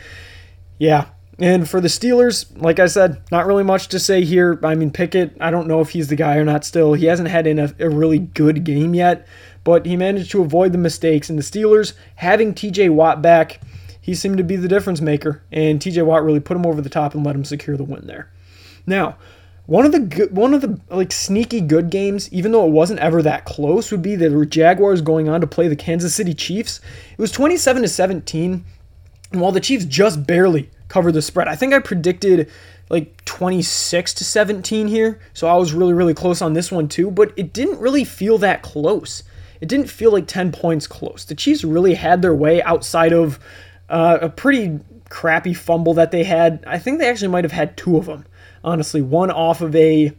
Yeah. And for the Steelers, like I said, not really much to say here. I mean, Pickett, I don't know if he's the guy or not still. He hasn't had a really good game yet, but he managed to avoid the mistakes. And the Steelers, having TJ Watt back, he seemed to be the difference maker. And TJ Watt really put him over the top and let him secure the win there. Now, one of the sneaky good games, even though it wasn't ever that close, would be the Jaguars going on to play the Kansas City Chiefs. It was 27-17, and while the Chiefs just barely cover the spread. I think I predicted like 26-17 here, so I was really, really close on this one too, but it didn't really feel that close. It didn't feel like 10 points close. The Chiefs really had their way outside of a pretty crappy fumble that they had. I think they actually might have had two of them, honestly. One off of a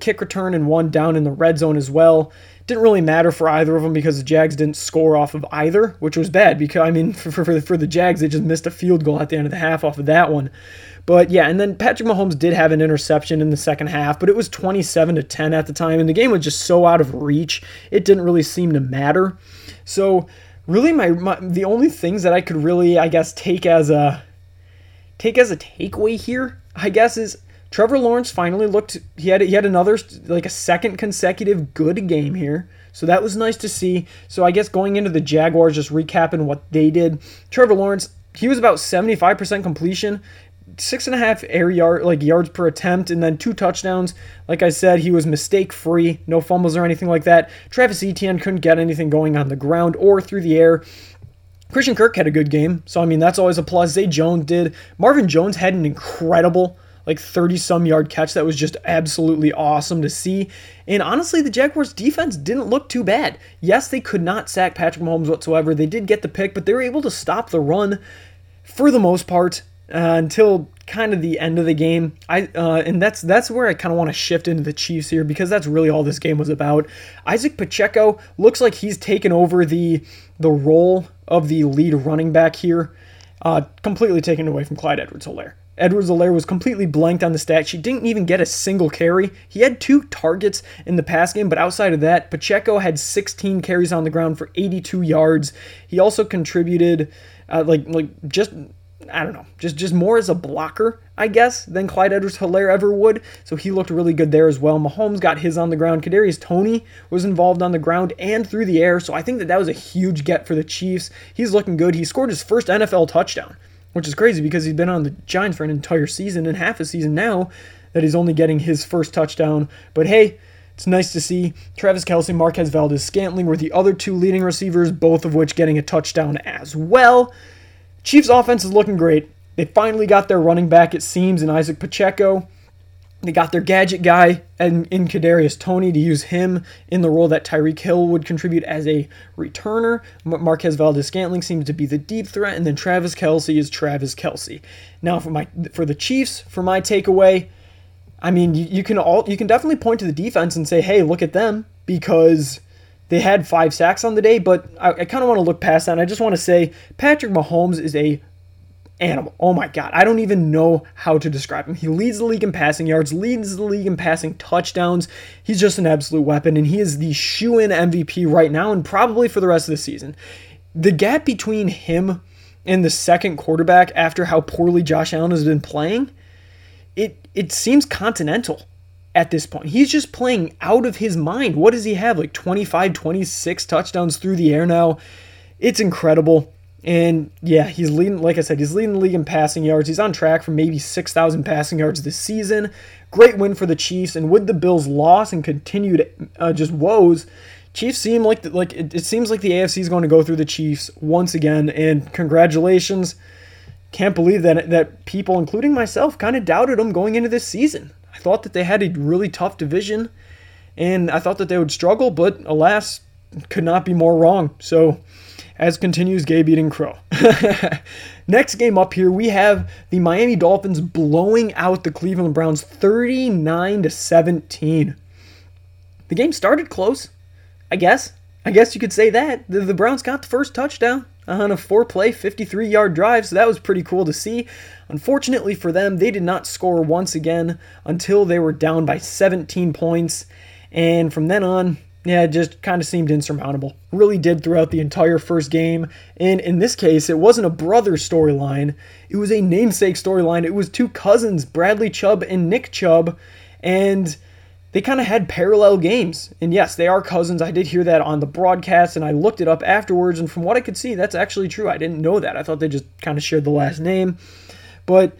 kick return and one down in the red zone as well. Didn't really matter for either of them because the Jags didn't score off of either, which was bad because, I mean, for the Jags, they just missed a field goal at the end of the half off of that one. But, yeah, and then Patrick Mahomes did have an interception in the second half, but it was 27-10 at the time, and the game was just so out of reach, it didn't really seem to matter. So, really, the only things that I could really, I guess, take as a takeaway here, I guess, is Trevor Lawrence finally looked, he had another, like a second consecutive good game here. So that was nice to see. So I guess going into the Jaguars, just recapping what they did. Trevor Lawrence, he was about 75% completion, 6.5 yards per attempt, and then 2 touchdowns. Like I said, he was mistake-free, no fumbles or anything like that. Travis Etienne couldn't get anything going on the ground or through the air. Christian Kirk had a good game. So, I mean, that's always a plus. Zay Jones did. Marvin Jones had an incredible 30-some yard catch that was just absolutely awesome to see. And honestly, the Jaguars defense didn't look too bad. Yes, they could not sack Patrick Mahomes whatsoever. They did get the pick, but they were able to stop the run for the most part until kind of the end of the game. And that's where I kind of want to shift into the Chiefs here because that's really all this game was about. Isaac Pacheco looks like he's taken over the role of the lead running back here, completely taken away from Clyde Edwards-Helaire. Edwards-Helaire was completely blanked on the stat sheet, didn't even get a single carry. He had 2 targets in the pass game, but outside of that, Pacheco had 16 carries on the ground for 82 yards. He also contributed, just more as a blocker, I guess, than Clyde Edwards-Helaire ever would. So he looked really good there as well. Mahomes got his on the ground. Kadarius Toney was involved on the ground and through the air. So I think that was a huge get for the Chiefs. He's looking good. He scored his first NFL touchdown, which is crazy because he's been on the Giants for an entire season and half a season now that he's only getting his first touchdown. But hey, it's nice to see Travis Kelce, Marquez Valdes-Scantling were the other 2 leading receivers, both of which getting a touchdown as well. Chiefs offense is looking great. They finally got their running back, it seems, in Isaac Pacheco. They got their gadget guy in Kadarius Toney to use him in the role that Tyreek Hill would contribute as a returner. Marquez Valdes-Scantling seems to be the deep threat, and then Travis Kelce is Travis Kelce. Now for the Chiefs, for my takeaway, I mean you can definitely point to the defense and say, hey, look at them because they had 5 sacks on the day. But I kind of want to look past that. And I just want to say Patrick Mahomes is a animal. Oh my God. I don't even know how to describe him. He leads the league in passing yards, leads the league in passing touchdowns. He's just an absolute weapon, and he is the shoo-in MVP right now and probably for the rest of the season. The gap between him and the second quarterback after how poorly Josh Allen has been playing, it seems continental at this point. He's just playing out of his mind. What does he have? 26 touchdowns through the air now. It's incredible. And yeah, he's leading, like I said, he's leading the league in passing yards. He's on track for maybe 6,000 passing yards this season. Great win for the Chiefs. And with the Bills' loss and continued just woes, Chiefs seem it seems like the AFC is going to go through the Chiefs once again. And congratulations. Can't believe that people, including myself, kind of doubted them going into this season. I thought that they had a really tough division, and I thought that they would struggle, but alas, could not be more wrong. So, as continues Gabe eating crow. Next game up here, we have the Miami Dolphins blowing out the Cleveland Browns 39-17. The game started close, I guess. I guess you could say that. The Browns got the first touchdown on a four-play, 53-yard drive, so that was pretty cool to see. Unfortunately for them, they did not score once again until they were down by 17 points. And from then on, it just kind of seemed insurmountable. Really did throughout the entire first game. And in this case, it wasn't a brother storyline. It was a namesake storyline. It was two cousins, Bradley Chubb and Nick Chubb, and they kind of had parallel games. And yes, they are cousins. I did hear that on the broadcast, and I looked it up afterwards. And from what I could see, that's actually true. I didn't know that. I thought they just kind of shared the last name. But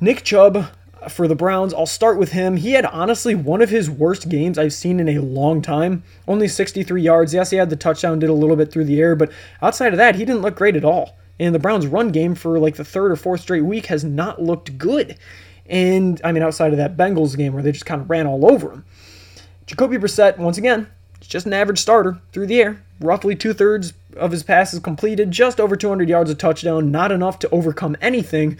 Nick Chubb for the Browns, I'll start with him. He had honestly one of his worst games I've seen in a long time. Only 63 yards. Yes, he had the touchdown, did a little bit through the air, but outside of that, he didn't look great at all. And the Browns' run game for like the third or fourth straight week has not looked good. And, I mean, outside of that Bengals game where they just kind of ran all over him. Jacoby Brissett, once again, is just an average starter through the air. Roughly two-thirds of his passes completed, just over 200 yards a touchdown, not enough to overcome anything.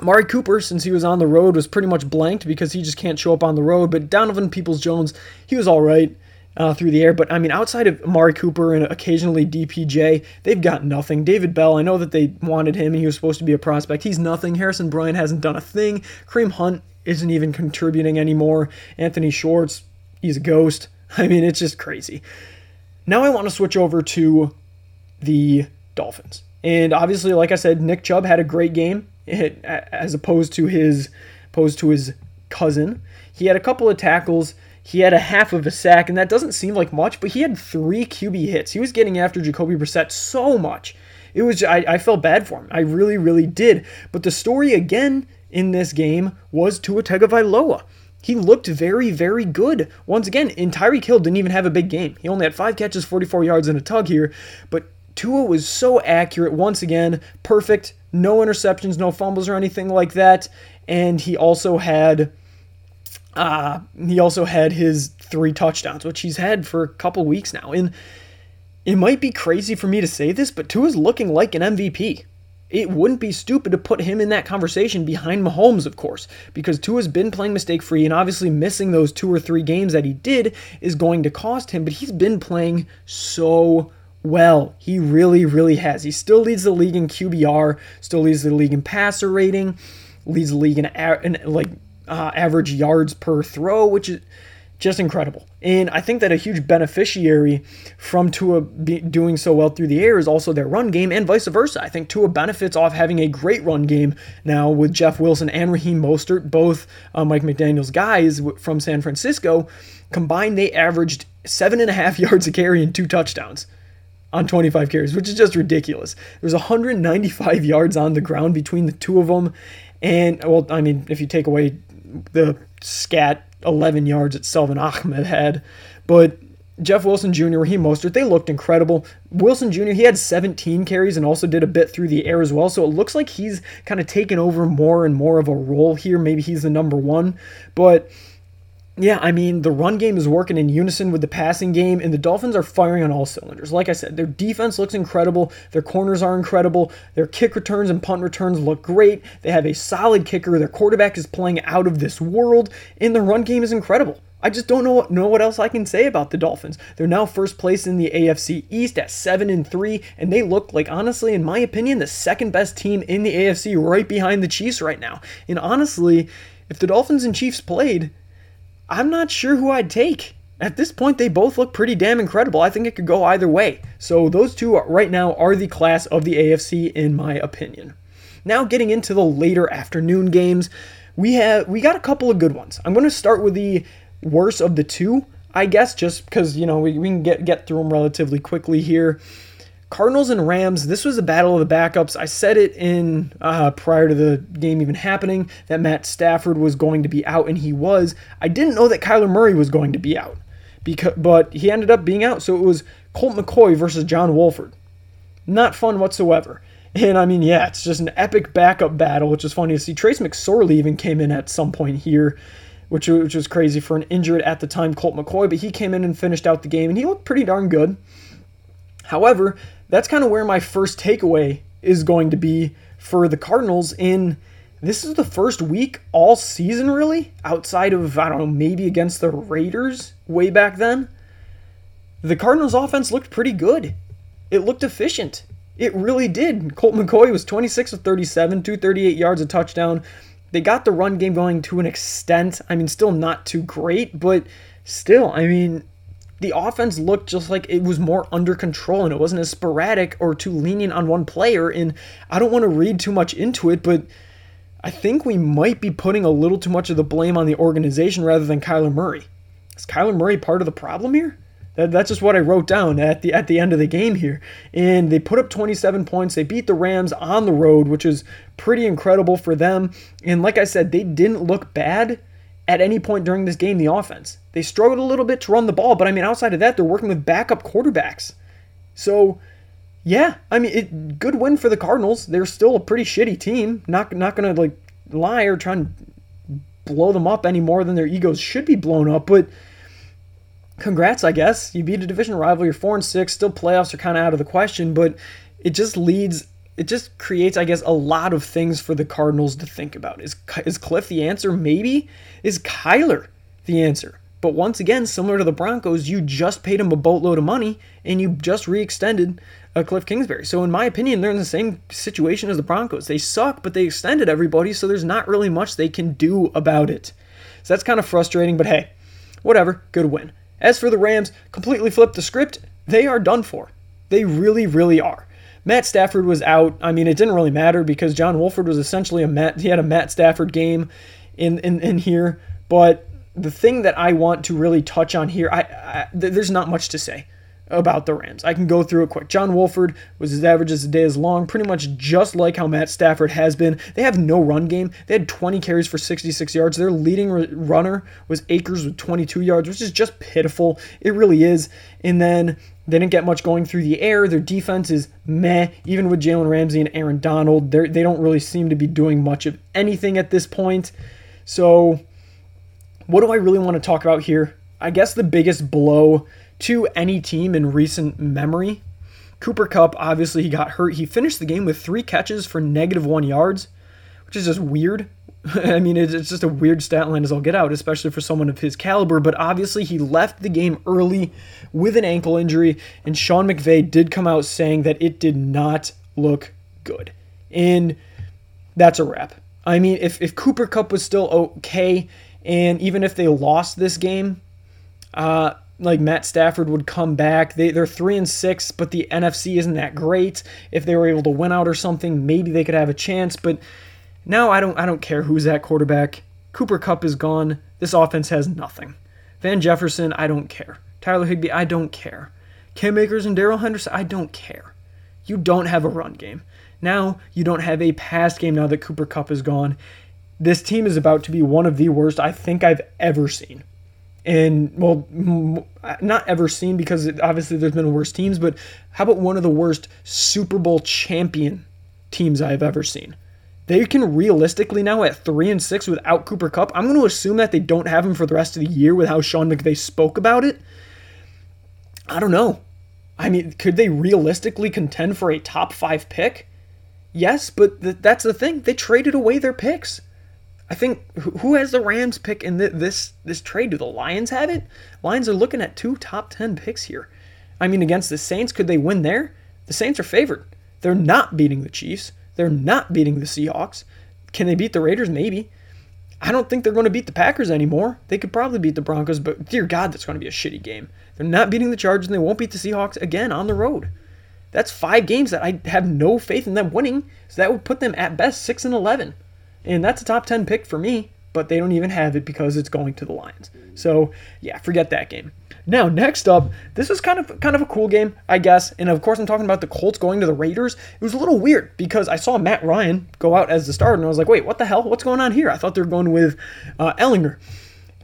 Amari Cooper, since he was on the road, was pretty much blanked because he just can't show up on the road. But Donovan Peoples-Jones, he was all right through the air. But, I mean, outside of Amari Cooper and occasionally DPJ, they've got nothing. David Bell, I know that they wanted him and he was supposed to be a prospect. He's nothing. Harrison Bryant hasn't done a thing. Kareem Hunt isn't even contributing anymore. Anthony Schwartz, he's a ghost. I mean, it's just crazy. Now I want to switch over to the Dolphins. And obviously, like I said, Nick Chubb had a great game as opposed to his cousin. He had a couple of tackles. He had a half of a sack, and that doesn't seem like much, but he had 3 QB hits. He was getting after Jacoby Brissett so much. It was I felt bad for him. I really, really did. But the story again in this game was Tua Tagovailoa. He looked very, very good. Once again, and Tyreek Hill didn't even have a big game. He only had 5 catches, 44 yards, and a tug here. But Tua was so accurate. Once again, perfect. No interceptions, no fumbles or anything like that. And he also had his 3 touchdowns, which he's had for a couple weeks now. And it might be crazy for me to say this, but Tua's looking like an MVP. It wouldn't be stupid to put him in that conversation behind Mahomes, of course, because Tua's been playing mistake-free, and obviously missing those 2 or 3 games that he did is going to cost him, but he's been playing so well. He really, really has. He still leads the league in QBR, still leads the league in passer rating, leads the league in average yards per throw, which is just incredible. And I think that a huge beneficiary from Tua doing so well through the air is also their run game, and vice versa. I think Tua benefits off having a great run game now with Jeff Wilson and Raheem Mostert, both Mike McDaniel's guys from San Francisco. Combined, they averaged 7.5 yards a carry and 2 touchdowns on 25 carries, which is just ridiculous. There's 195 yards on the ground between the two of them. And, well, I mean, if you take away the scat 11 yards that Selvin Ahmed had. But Jeff Wilson Jr., Raheem Mostert, they looked incredible. Wilson Jr., he had 17 carries and also did a bit through the air as well. So it looks like he's kind of taken over more and more of a role here. Maybe he's the number one. But yeah, I mean, the run game is working in unison with the passing game, and the Dolphins are firing on all cylinders. Like I said, their defense looks incredible. Their corners are incredible. Their kick returns and punt returns look great. They have a solid kicker. Their quarterback is playing out of this world, and their run game is incredible. I just don't know what else I can say about the Dolphins. They're now first place in the AFC East at 7-3, and they look like, honestly, in my opinion, the second best team in the AFC right behind the Chiefs right now. And honestly, if the Dolphins and Chiefs played, I'm not sure who I'd take. At this point, they both look pretty damn incredible. I think it could go either way. So those two right now are the class of the AFC, in my opinion. Now getting into the later afternoon games, we got a couple of good ones. I'm going to start with the worst of the two, I guess, just because, you know, we can get through them relatively quickly here. Cardinals and Rams, this was a battle of the backups. I said it in prior to the game even happening that Matt Stafford was going to be out, and he was. I didn't know that Kyler Murray was going to be out, but he ended up being out, so it was Colt McCoy versus John Wolford. Not fun whatsoever. And, I mean, yeah, it's just an epic backup battle, which is funny to see. Trace McSorley even came in at some point here, which was crazy for an injured at the time Colt McCoy, but he came in and finished out the game, and he looked pretty darn good. However, that's kind of where my first takeaway is going to be for the Cardinals. In this is the first week all season, really, outside of, I don't know, maybe against the Raiders way back then, the Cardinals' offense looked pretty good. It looked efficient. It really did. Colt McCoy was 26 of 37, 238 yards, a touchdown. They got the run game going to an extent. I mean, still not too great, but still, I mean, the offense looked just like it was more under control and it wasn't as sporadic or too lenient on one player. And I don't want to read too much into it, but I think we might be putting a little too much of the blame on the organization rather than Kyler Murray. Is Kyler Murray part of the problem here? That's just what I wrote down at the end of the game here. And they put up 27 points. They beat the Rams on the road, which is pretty incredible for them. And like I said, they didn't look bad at any point during this game, the offense. They struggled a little bit to run the ball, but I mean, outside of that, they're working with backup quarterbacks. So, yeah, I mean, good win for the Cardinals. They're still a pretty shitty team. Not going to, like, lie or try and blow them up any more than their egos should be blown up, but congrats, I guess. You beat a division rival, you're 4-6, still playoffs are kind of out of the question, but it just creates, I guess, a lot of things for the Cardinals to think about. Is Cliff the answer? Maybe. Is Kyler the answer? But once again, similar to the Broncos, you just paid him a boatload of money and you just re-extended Cliff Kingsbury. So in my opinion, they're in the same situation as the Broncos. They suck, but they extended everybody, so there's not really much they can do about it. So that's kind of frustrating, but hey, whatever, good win. As for the Rams, completely flipped the script. They are done for. They really, really are. Matt Stafford was out. I mean, it didn't really matter because John Wolford was essentially he had a Matt Stafford game in here. But the thing that I want to really touch on here, there's not much to say about the Rams. I can go through it quick. John Wolford was as average as the day is long, pretty much just like how Matt Stafford has been. They have no run game. They had 20 carries for 66 yards. Their leading runner was Akers with 22 yards, which is just pitiful. It really is. And then they didn't get much going through the air. Their defense is meh. Even with Jalen Ramsey and Aaron Donald, they don't really seem to be doing much of anything at this point. So what do I really want to talk about here? I guess the biggest blow to any team in recent memory. Cooper Kupp, obviously, he got hurt. He finished the game with 3 catches for -1 yards, which is just weird. I mean, it's just a weird stat line as all get out, especially for someone of his caliber. But obviously, he left the game early with an ankle injury, and Sean McVay did come out saying that it did not look good. And that's a wrap. I mean, if Cooper Kupp was still okay, and even if they lost this game, like Matt Stafford would come back. They're 3-6, but the NFC isn't that great. If they were able to win out or something, maybe they could have a chance. But now I don't care who's at quarterback. Cooper Kupp is gone. This offense has nothing. Van Jefferson, I don't care. Tyler Higbee, I don't care. Cam Akers and Darrell Henderson, I don't care. You don't have a run game. Now you don't have a pass game now that Cooper Kupp is gone. This team is about to be one of the worst I think I've ever seen. And, well, not ever seen because obviously there's been worse teams, but how about one of the worst Super Bowl champion teams I've ever seen? They can realistically now at 3-6 without Cooper Kupp. I'm going to assume that they don't have him for the rest of the year with how Sean McVay spoke about it. I don't know. I mean, could they realistically contend for a top 5 pick? Yes, but that's the thing. They traded away their picks. I think, who has the Rams pick in this trade? Do the Lions have it? Lions are looking at 2 top 10 picks here. I mean, against the Saints, could they win there? The Saints are favored. They're not beating the Chiefs. They're not beating the Seahawks. Can they beat the Raiders? Maybe. I don't think they're going to beat the Packers anymore. They could probably beat the Broncos, but dear God, that's going to be a shitty game. They're not beating the Chargers, and they won't beat the Seahawks again on the road. That's 5 games that I have no faith in them winning, so that would put them at best 6-11. And that's a top 10 pick for me, but they don't even have it because it's going to the Lions. So, yeah, forget that game. Now, next up, this was kind of a cool game, I guess. And, of course, I'm talking about the Colts going to the Raiders. It was a little weird because I saw Matt Ryan go out as the starter, and I was like, wait, what the hell? What's going on here? I thought they were going with Ellinger.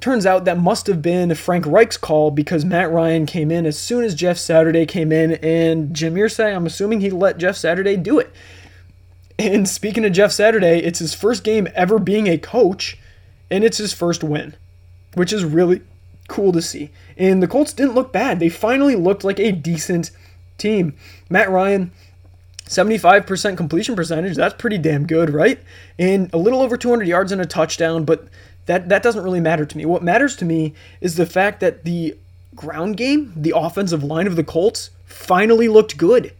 Turns out that must have been Frank Reich's call because Matt Ryan came in as soon as Jeff Saturday came in, and Jim Irsay, I'm assuming he let Jeff Saturday do it. And speaking of Jeff Saturday, it's his first game ever being a coach, and it's his first win, which is really cool to see. And the Colts didn't look bad. They finally looked like a decent team. Matt Ryan, 75% completion percentage. That's pretty damn good, right? And a little over 200 yards and a touchdown, but that doesn't really matter to me. What matters to me is the fact that the ground game, the offensive line of the Colts finally looked good.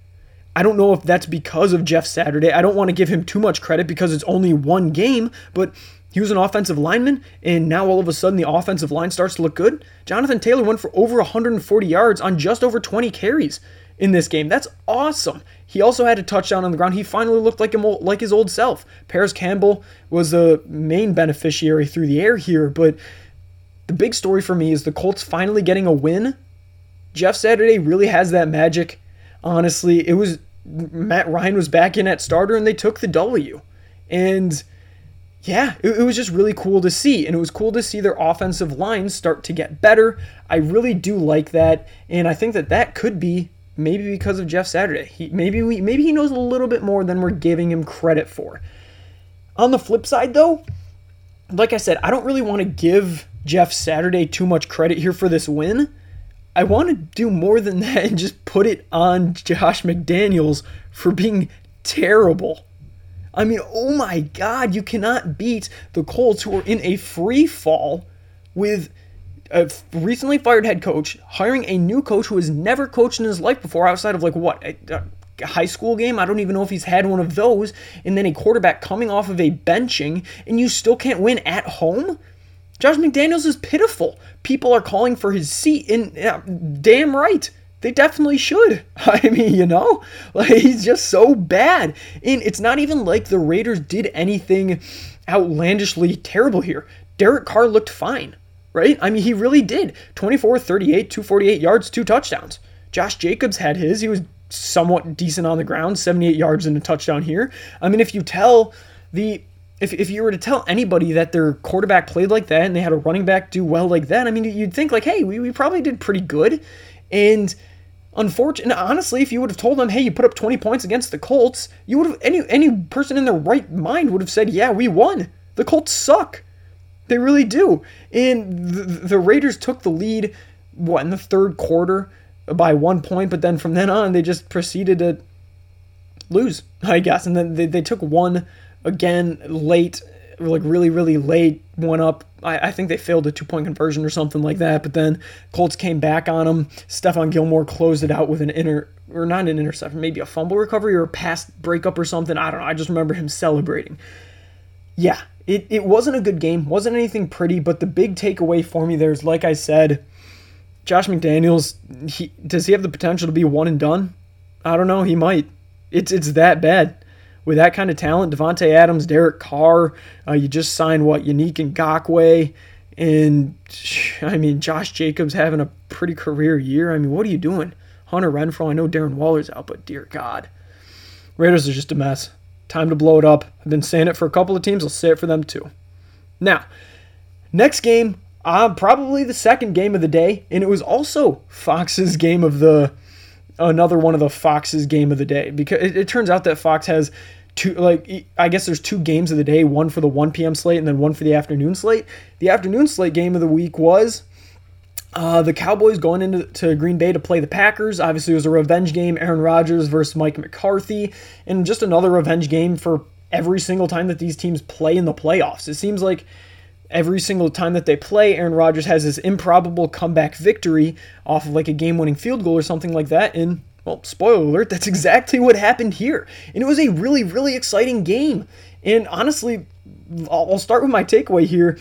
I don't know if that's because of Jeff Saturday. I don't want to give him too much credit because it's only one game, but he was an offensive lineman, and now all of a sudden the offensive line starts to look good. Jonathan Taylor went for over 140 yards on just over 20 carries in this game. That's awesome. He also had a touchdown on the ground. He finally looked like his old self. Paris Campbell was the main beneficiary through the air here, but the big story for me is the Colts finally getting a win. Jeff Saturday really has that magic. Honestly, it was Matt Ryan was back in at starter, and they took the W. And yeah, it was just really cool to see. And it was cool to see their offensive lines start to get better. I really do like that. And I think that that could be maybe because of Jeff Saturday. Maybe he knows a little bit more than we're giving him credit for. On the flip side, though, like I said, I don't really want to give Jeff Saturday too much credit here for this win. I want to do more than that and just put it on Josh McDaniels for being terrible. I mean, oh my God, you cannot beat the Colts, who are in a free fall with a recently fired head coach, hiring a new coach who has never coached in his life before outside of a high school game. I don't even know if he's had one of those. And then a quarterback coming off of a benching, and you still can't win at home? Josh McDaniels is pitiful. People are calling for his seat, and damn right, they definitely should. I mean, he's just so bad. And it's not even like the Raiders did anything outlandishly terrible here. Derek Carr looked fine, right? I mean, he really did. 24, 38, 248 yards, 2 touchdowns. Josh Jacobs had his. He was somewhat decent on the ground, 78 yards and a touchdown here. I mean, if you were to tell anybody that their quarterback played like that and they had a running back do well like that, I mean, you'd think hey, we probably did pretty good. And unfortunately, honestly, if you would have told them, hey, you put up 20 points against the Colts, you would have any person in their right mind would have said, yeah, we won. The Colts suck. They really do. And the Raiders took the lead, in the third quarter by 1 point, but then from then on, they just proceeded to lose, I guess. And then they took one again, late, really, really late, went up. I think they failed a 2-point conversion or something like that, but then Colts came back on them. Stephon Gilmore closed it out with maybe a fumble recovery or a pass breakup or something. I don't know. I just remember him celebrating. Yeah, it wasn't a good game. Wasn't anything pretty, but the big takeaway for me there is, like I said, Josh McDaniels, does he have the potential to be one and done? I don't know. He might. It's that bad. With that kind of talent, Devontae Adams, Derek Carr, you just signed, Yannick Ngakoue, and, Josh Jacobs having a pretty career year. I mean, what are you doing? Hunter Renfrow, I know Darren Waller's out, but dear God. Raiders are just a mess. Time to blow it up. I've been saying it for a couple of teams. I'll say it for them too. Now, next game, probably the second game of the day, and it was also Fox's game of the another one of the Fox's game of the day, because it turns out that Fox has two, I guess there's two games of the day, one for the 1 p.m. slate and then one for the afternoon slate. The afternoon slate game of the week was the Cowboys going into Green Bay to play the Packers. Obviously, it was a revenge game, Aaron Rodgers versus Mike McCarthy, and just another revenge game for every single time that these teams play in the playoffs. It seems like every single time that they play, Aaron Rodgers has this improbable comeback victory off of a game-winning field goal or something like that. And, spoiler alert, that's exactly what happened here. And it was a really, really exciting game. And honestly, I'll start with my takeaway here.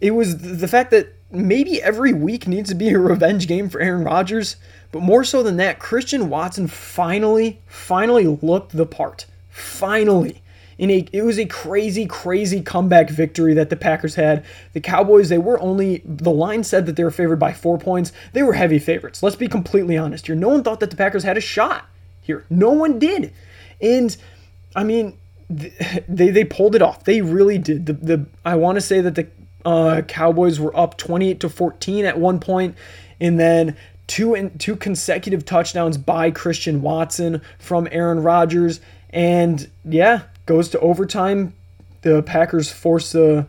It was the fact that maybe every week needs to be a revenge game for Aaron Rodgers. But more so than that, Christian Watson finally looked the part. Finally. It was a crazy, crazy comeback victory that the Packers had. The Cowboys, the line said that they were favored by 4 points. They were heavy favorites. Let's be completely honest here. No one thought that the Packers had a shot here. No one did. And, they pulled it off. They really did. I want to say that the Cowboys were up 28-14 at one point, and then two consecutive touchdowns by Christian Watson from Aaron Rodgers. And, goes to overtime. The Packers force a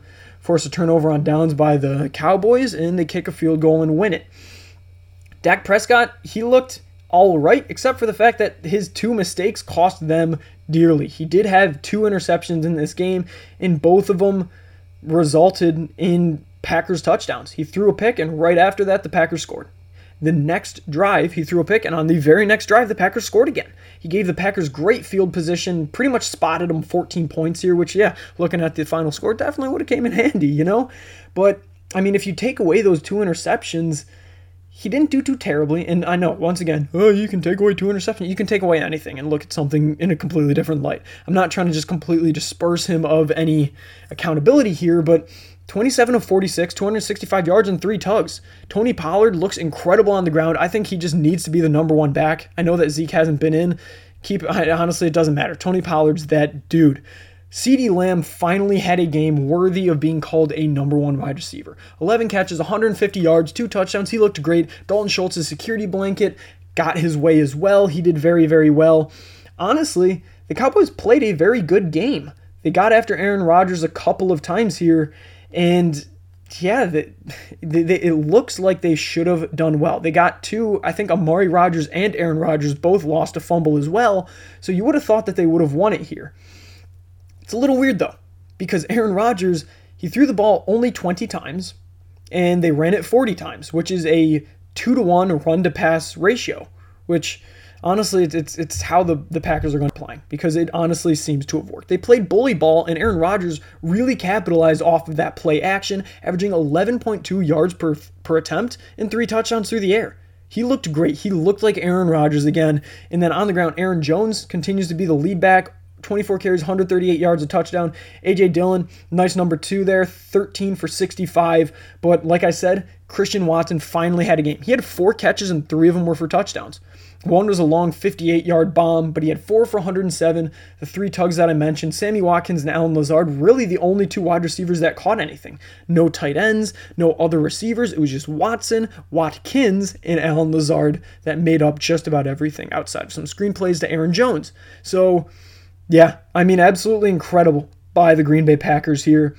turnover on downs by the Cowboys, and they kick a field goal and win it. Dak Prescott, he looked all right, except for the fact that his two mistakes cost them dearly. He did have two interceptions in this game, and both of them resulted in Packers touchdowns. He threw a pick, and right after that, the Packers scored. The next drive, he threw a pick, and on the very next drive, the Packers scored again. He gave the Packers great field position, pretty much spotted them 14 points here, which, yeah, looking at the final score, definitely would have came in handy, you know? But, I mean, if you take away those two interceptions, he didn't do too terribly. And I know, once again, oh, you can take away two interceptions. You can take away anything and look at something in a completely different light. I'm not trying to just completely disperse him of any accountability here, but 27 of 46, 265 yards and 3 tugs. Tony Pollard looks incredible on the ground. I think he just needs to be the number one back. I know that Zeke hasn't been in. Honestly, it doesn't matter. Tony Pollard's that dude. CeeDee Lamb finally had a game worthy of being called a number one wide receiver. 11 catches, 150 yards, 2 touchdowns. He looked great. Dalton Schultz's security blanket got his way as well. He did very, very well. Honestly, the Cowboys played a very good game. They got after Aaron Rodgers a couple of times here. And yeah, it looks like they should have done well. They got two, I think Amari Rodgers and Aaron Rodgers both lost a fumble as well. So you would have thought that they would have won it here. It's a little weird though, because Aaron Rodgers, he threw the ball only 20 times and they ran it 40 times, which is a 2-to-1 run to pass ratio, which honestly, it's how the Packers are going to play, because it honestly seems to have worked. They played bully ball, and Aaron Rodgers really capitalized off of that play action, averaging 11.2 yards per attempt and 3 touchdowns through the air. He looked great. He looked like Aaron Rodgers again. And then on the ground, Aaron Jones continues to be the lead back, 24 carries, 138 yards, a touchdown. A.J. Dillon, nice number 2 there, 13 for 65. But like I said, Christian Watson finally had a game. He had 4 catches and 3 of them were for touchdowns. One was a long 58-yard bomb, but he had 4 for 107, the 3 tugs that I mentioned. Sammy Watkins and Allen Lazard, really the only 2 wide receivers that caught anything. No tight ends, no other receivers. It was just Watson, Watkins, and Allen Lazard that made up just about everything outside of some screenplays to Aaron Jones. So, yeah, I mean, absolutely incredible by the Green Bay Packers here.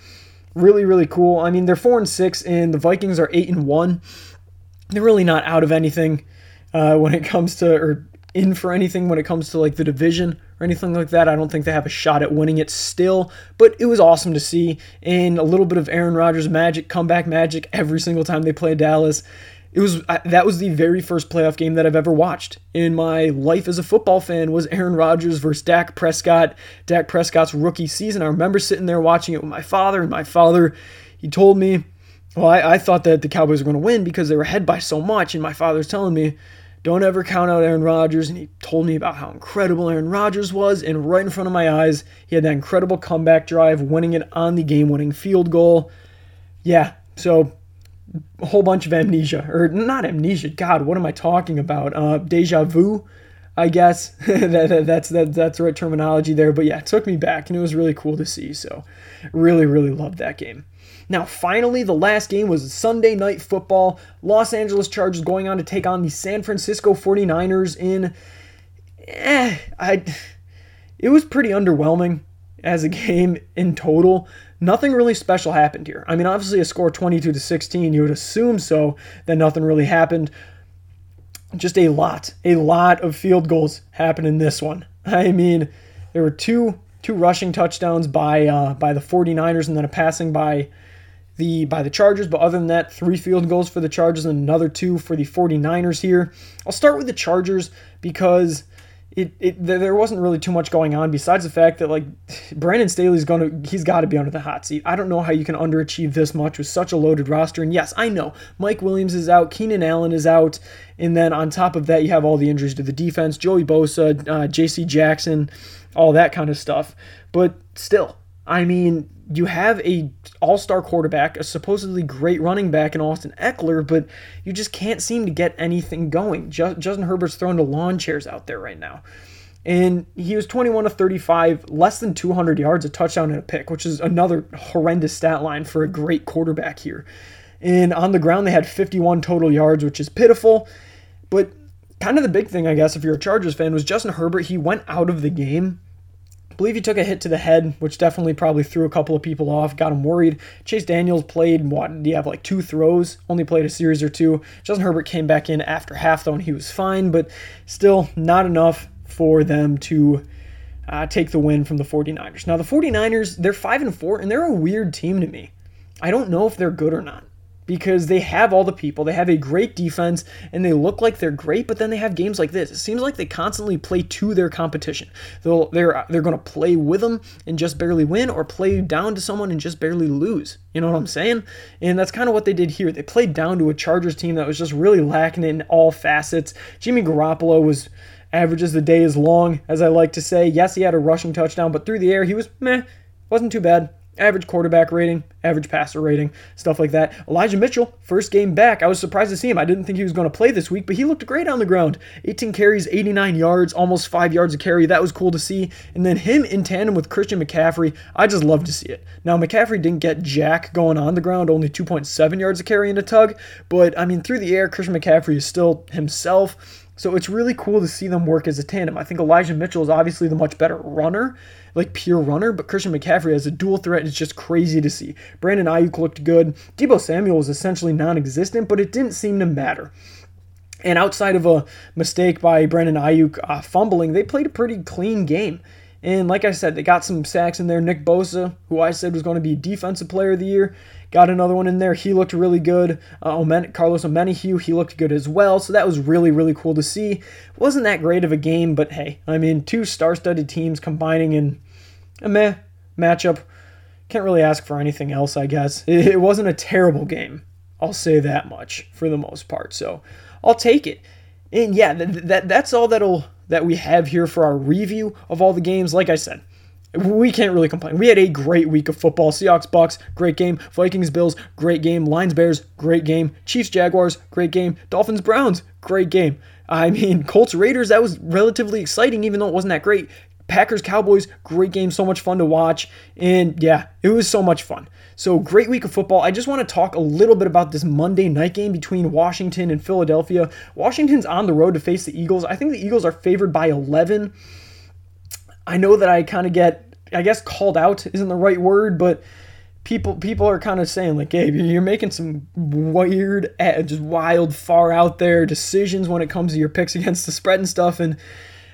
Really, really cool. I mean, they're 4-6, and the Vikings are 8-1. They're really not out of anything. When it comes to, or in for anything when it comes to like the division or anything like that. I don't think they have a shot at winning it still, but it was awesome to see, and a little bit of Aaron Rodgers magic, comeback magic every single time they play Dallas. That was the very first playoff game that I've ever watched in my life as a football fan, was Aaron Rodgers versus Dak Prescott, Dak Prescott's rookie season. I remember sitting there watching it with my father, and my father, he told me, well, I thought that the Cowboys were going to win because they were ahead by so much, and my father's telling me, don't ever count out Aaron Rodgers, and he told me about how incredible Aaron Rodgers was, and right in front of my eyes, he had that incredible comeback drive, winning it on the game-winning field goal. Yeah, so a whole bunch of amnesia, or not amnesia, God, what am I talking about? Deja vu, I guess, that's the right terminology there, but yeah, it took me back, and it was really cool to see, so really, really loved that game. Now, finally, the last game was Sunday Night Football. Los Angeles Chargers going on to take on the San Francisco 49ers in... It was pretty underwhelming as a game in total. Nothing really special happened here. I mean, obviously, a score 22-16, you would assume so, that nothing really happened. Just a lot of field goals happened in this one. I mean, there were two rushing touchdowns by the 49ers, and then a passing by the Chargers, but other than that, 3 field goals for the Chargers and another 2 for the 49ers here. I'll start with the Chargers because there wasn't really too much going on besides the fact that, like, Brandon Staley's he's got to be under the hot seat. I don't know how you can underachieve this much with such a loaded roster. And yes, I know Mike Williams is out, Keenan Allen is out, and then on top of that, you have all the injuries to the defense, Joey Bosa, J.C. Jackson, all that kind of stuff. But still, I mean, you have a all-star quarterback, a supposedly great running back in Austin Eckler, but you just can't seem to get anything going. Justin Herbert's thrown to lawn chairs out there right now. And he was 21 of 35, less than 200 yards, a touchdown and a pick, which is another horrendous stat line for a great quarterback here. And on the ground, they had 51 total yards, which is pitiful. But kind of the big thing, I guess, if you're a Chargers fan, was Justin Herbert. He went out of the game. I believe he took a hit to the head, which definitely probably threw a couple of people off, got him worried. Chase Daniels played, do you have like 2 throws? Only played a series or 2. Justin Herbert came back in after half, though, and he was fine, but still not enough for them to take the win from the 49ers. Now, the 49ers, they're 5-4, and they're a weird team to me. I don't know if they're good or not. because they have all the people, they have a great defense, and they look like they're great, but then they have games like this. It seems like they constantly play to their competition. They're going to play with them and just barely win, or play down to someone and just barely lose. You know what I'm saying? And that's kind of what they did here. They played down to a Chargers team that was just really lacking in all facets. Jimmy Garoppolo was average as the day is long, as I like to say. Yes, he had a rushing touchdown, but through the air, he was meh. Wasn't too bad. Average quarterback rating, average passer rating, stuff like that. Elijah Mitchell, first game back. I was surprised to see him. I didn't think he was going to play this week, but he looked great on the ground. 18 carries, 89 yards, almost 5 yards a carry. That was cool to see. And then him in tandem with Christian McCaffrey, I just love to see it. Now, McCaffrey didn't get jack going on the ground, only 2.7 yards a carry and a tug. But, I mean, through the air, Christian McCaffrey is still himself. So it's really cool to see them work as a tandem. I think Elijah Mitchell is obviously the much better runner, like pure runner, but Christian McCaffrey has a dual threat, and it's just crazy to see. Brandon Ayuk looked good. Deebo Samuel was essentially non-existent, but it didn't seem to matter. And outside of a mistake by Brandon Ayuk fumbling, they played a pretty clean game. And like I said, they got some sacks in there. Nick Bosa, who I said was going to be Defensive Player of the Year, got another one in there. He looked really good. Carlos Omenihu, he looked good as well. So that was really, really cool to see. Wasn't that great of a game, but hey, I mean, two star-studded teams combining in a meh matchup. Can't really ask for anything else, I guess. It wasn't a terrible game. I'll say that much for the most part. So I'll take it. And yeah, that's all that we have here for our review of all the games. Like I said, we can't really complain. We had a great week of football. Seahawks, Bucks, great game. Vikings, Bills, great game. Lions, Bears, great game. Chiefs, Jaguars, great game. Dolphins, Browns, great game. I mean, Colts, Raiders, that was relatively exciting, even though it wasn't that great. Packers, Cowboys, great game, so much fun to watch, and yeah, it was so much fun. So great week of football. I just want to talk a little bit about this Monday night game between Washington and Philadelphia. Washington's on the road to face the Eagles. I think the Eagles are favored by 11. I know that I kind of get, I guess called out isn't the right word, but people are kind of saying like, hey, you're making some weird, just wild, far out there decisions when it comes to your picks against the spread and stuff, and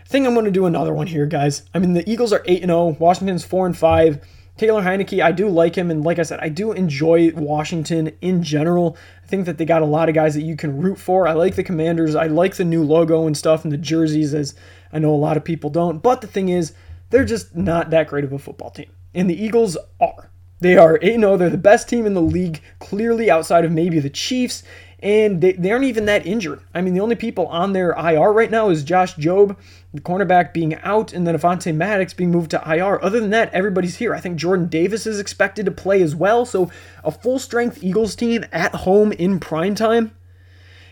I think I'm going to do another one here, guys. I mean, the Eagles are 8-0. Washington's 4-5. Taylor Heineke, I do like him. And like I said, I do enjoy Washington in general. I think that they got a lot of guys that you can root for. I like the Commanders. I like the new logo and stuff and the jerseys, as I know a lot of people don't. But the thing is, they're just not that great of a football team. And the Eagles are. They are 8-0. They're the best team in the league, clearly, outside of maybe the Chiefs. And they aren't even that injured. I mean, the only people on their IR right now is Josh Jobe, the cornerback, being out, and then Avonte Maddox being moved to IR. Other than that, everybody's here. I think Jordan Davis is expected to play as well. So a full-strength Eagles team at home in primetime.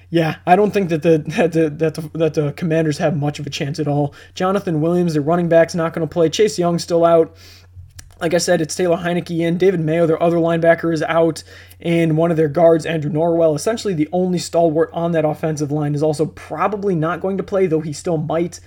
Yeah, I don't think that the Commanders have much of a chance at all. Jonathan Williams, their running back's not going to play. Chase Young's still out. Like I said, it's Taylor Heineke in. David Mayo, their other linebacker, is out. And one of their guards, Andrew Norwell, essentially the only stalwart on that offensive line, is also probably not going to play, though he still might.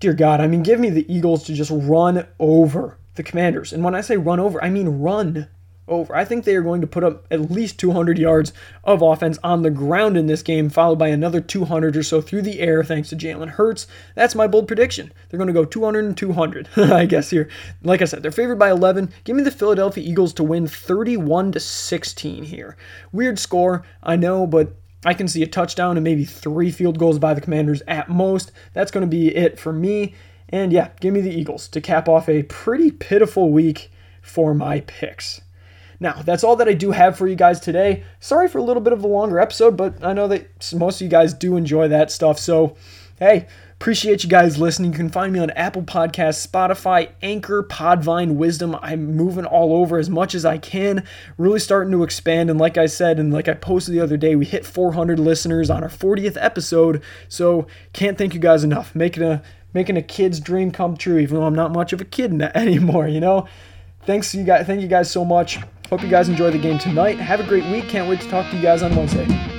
Dear God, I mean, give me the Eagles to just run over the Commanders. And when I say run over, I mean run over. I think they are going to put up at least 200 yards of offense on the ground in this game, followed by another 200 or so through the air thanks to Jalen Hurts. That's my bold prediction. They're going to go 200 and 200, I guess, here. Like I said, they're favored by 11. Give me the Philadelphia Eagles to win 31-16 here. Weird score, I know, but I can see a touchdown and maybe 3 field goals by the Commanders at most. That's going to be it for me. And yeah, give me the Eagles to cap off a pretty pitiful week for my picks. Now, that's all that I do have for you guys today. Sorry for a little bit of a longer episode, but I know that most of you guys do enjoy that stuff. So, hey, appreciate you guys listening. You can find me on Apple Podcasts, Spotify, Anchor, Podvine, Wisdom. I'm moving all over as much as I can. Really starting to expand. And like I said, and like I posted the other day, we hit 400 listeners on our 40th episode. So, can't thank you guys enough. Making a kid's dream come true, even though I'm not much of a kid anymore, you know? Thanks, you guys. Thank you guys so much. Hope you guys enjoy the game tonight. Have a great week. Can't wait to talk to you guys on Wednesday.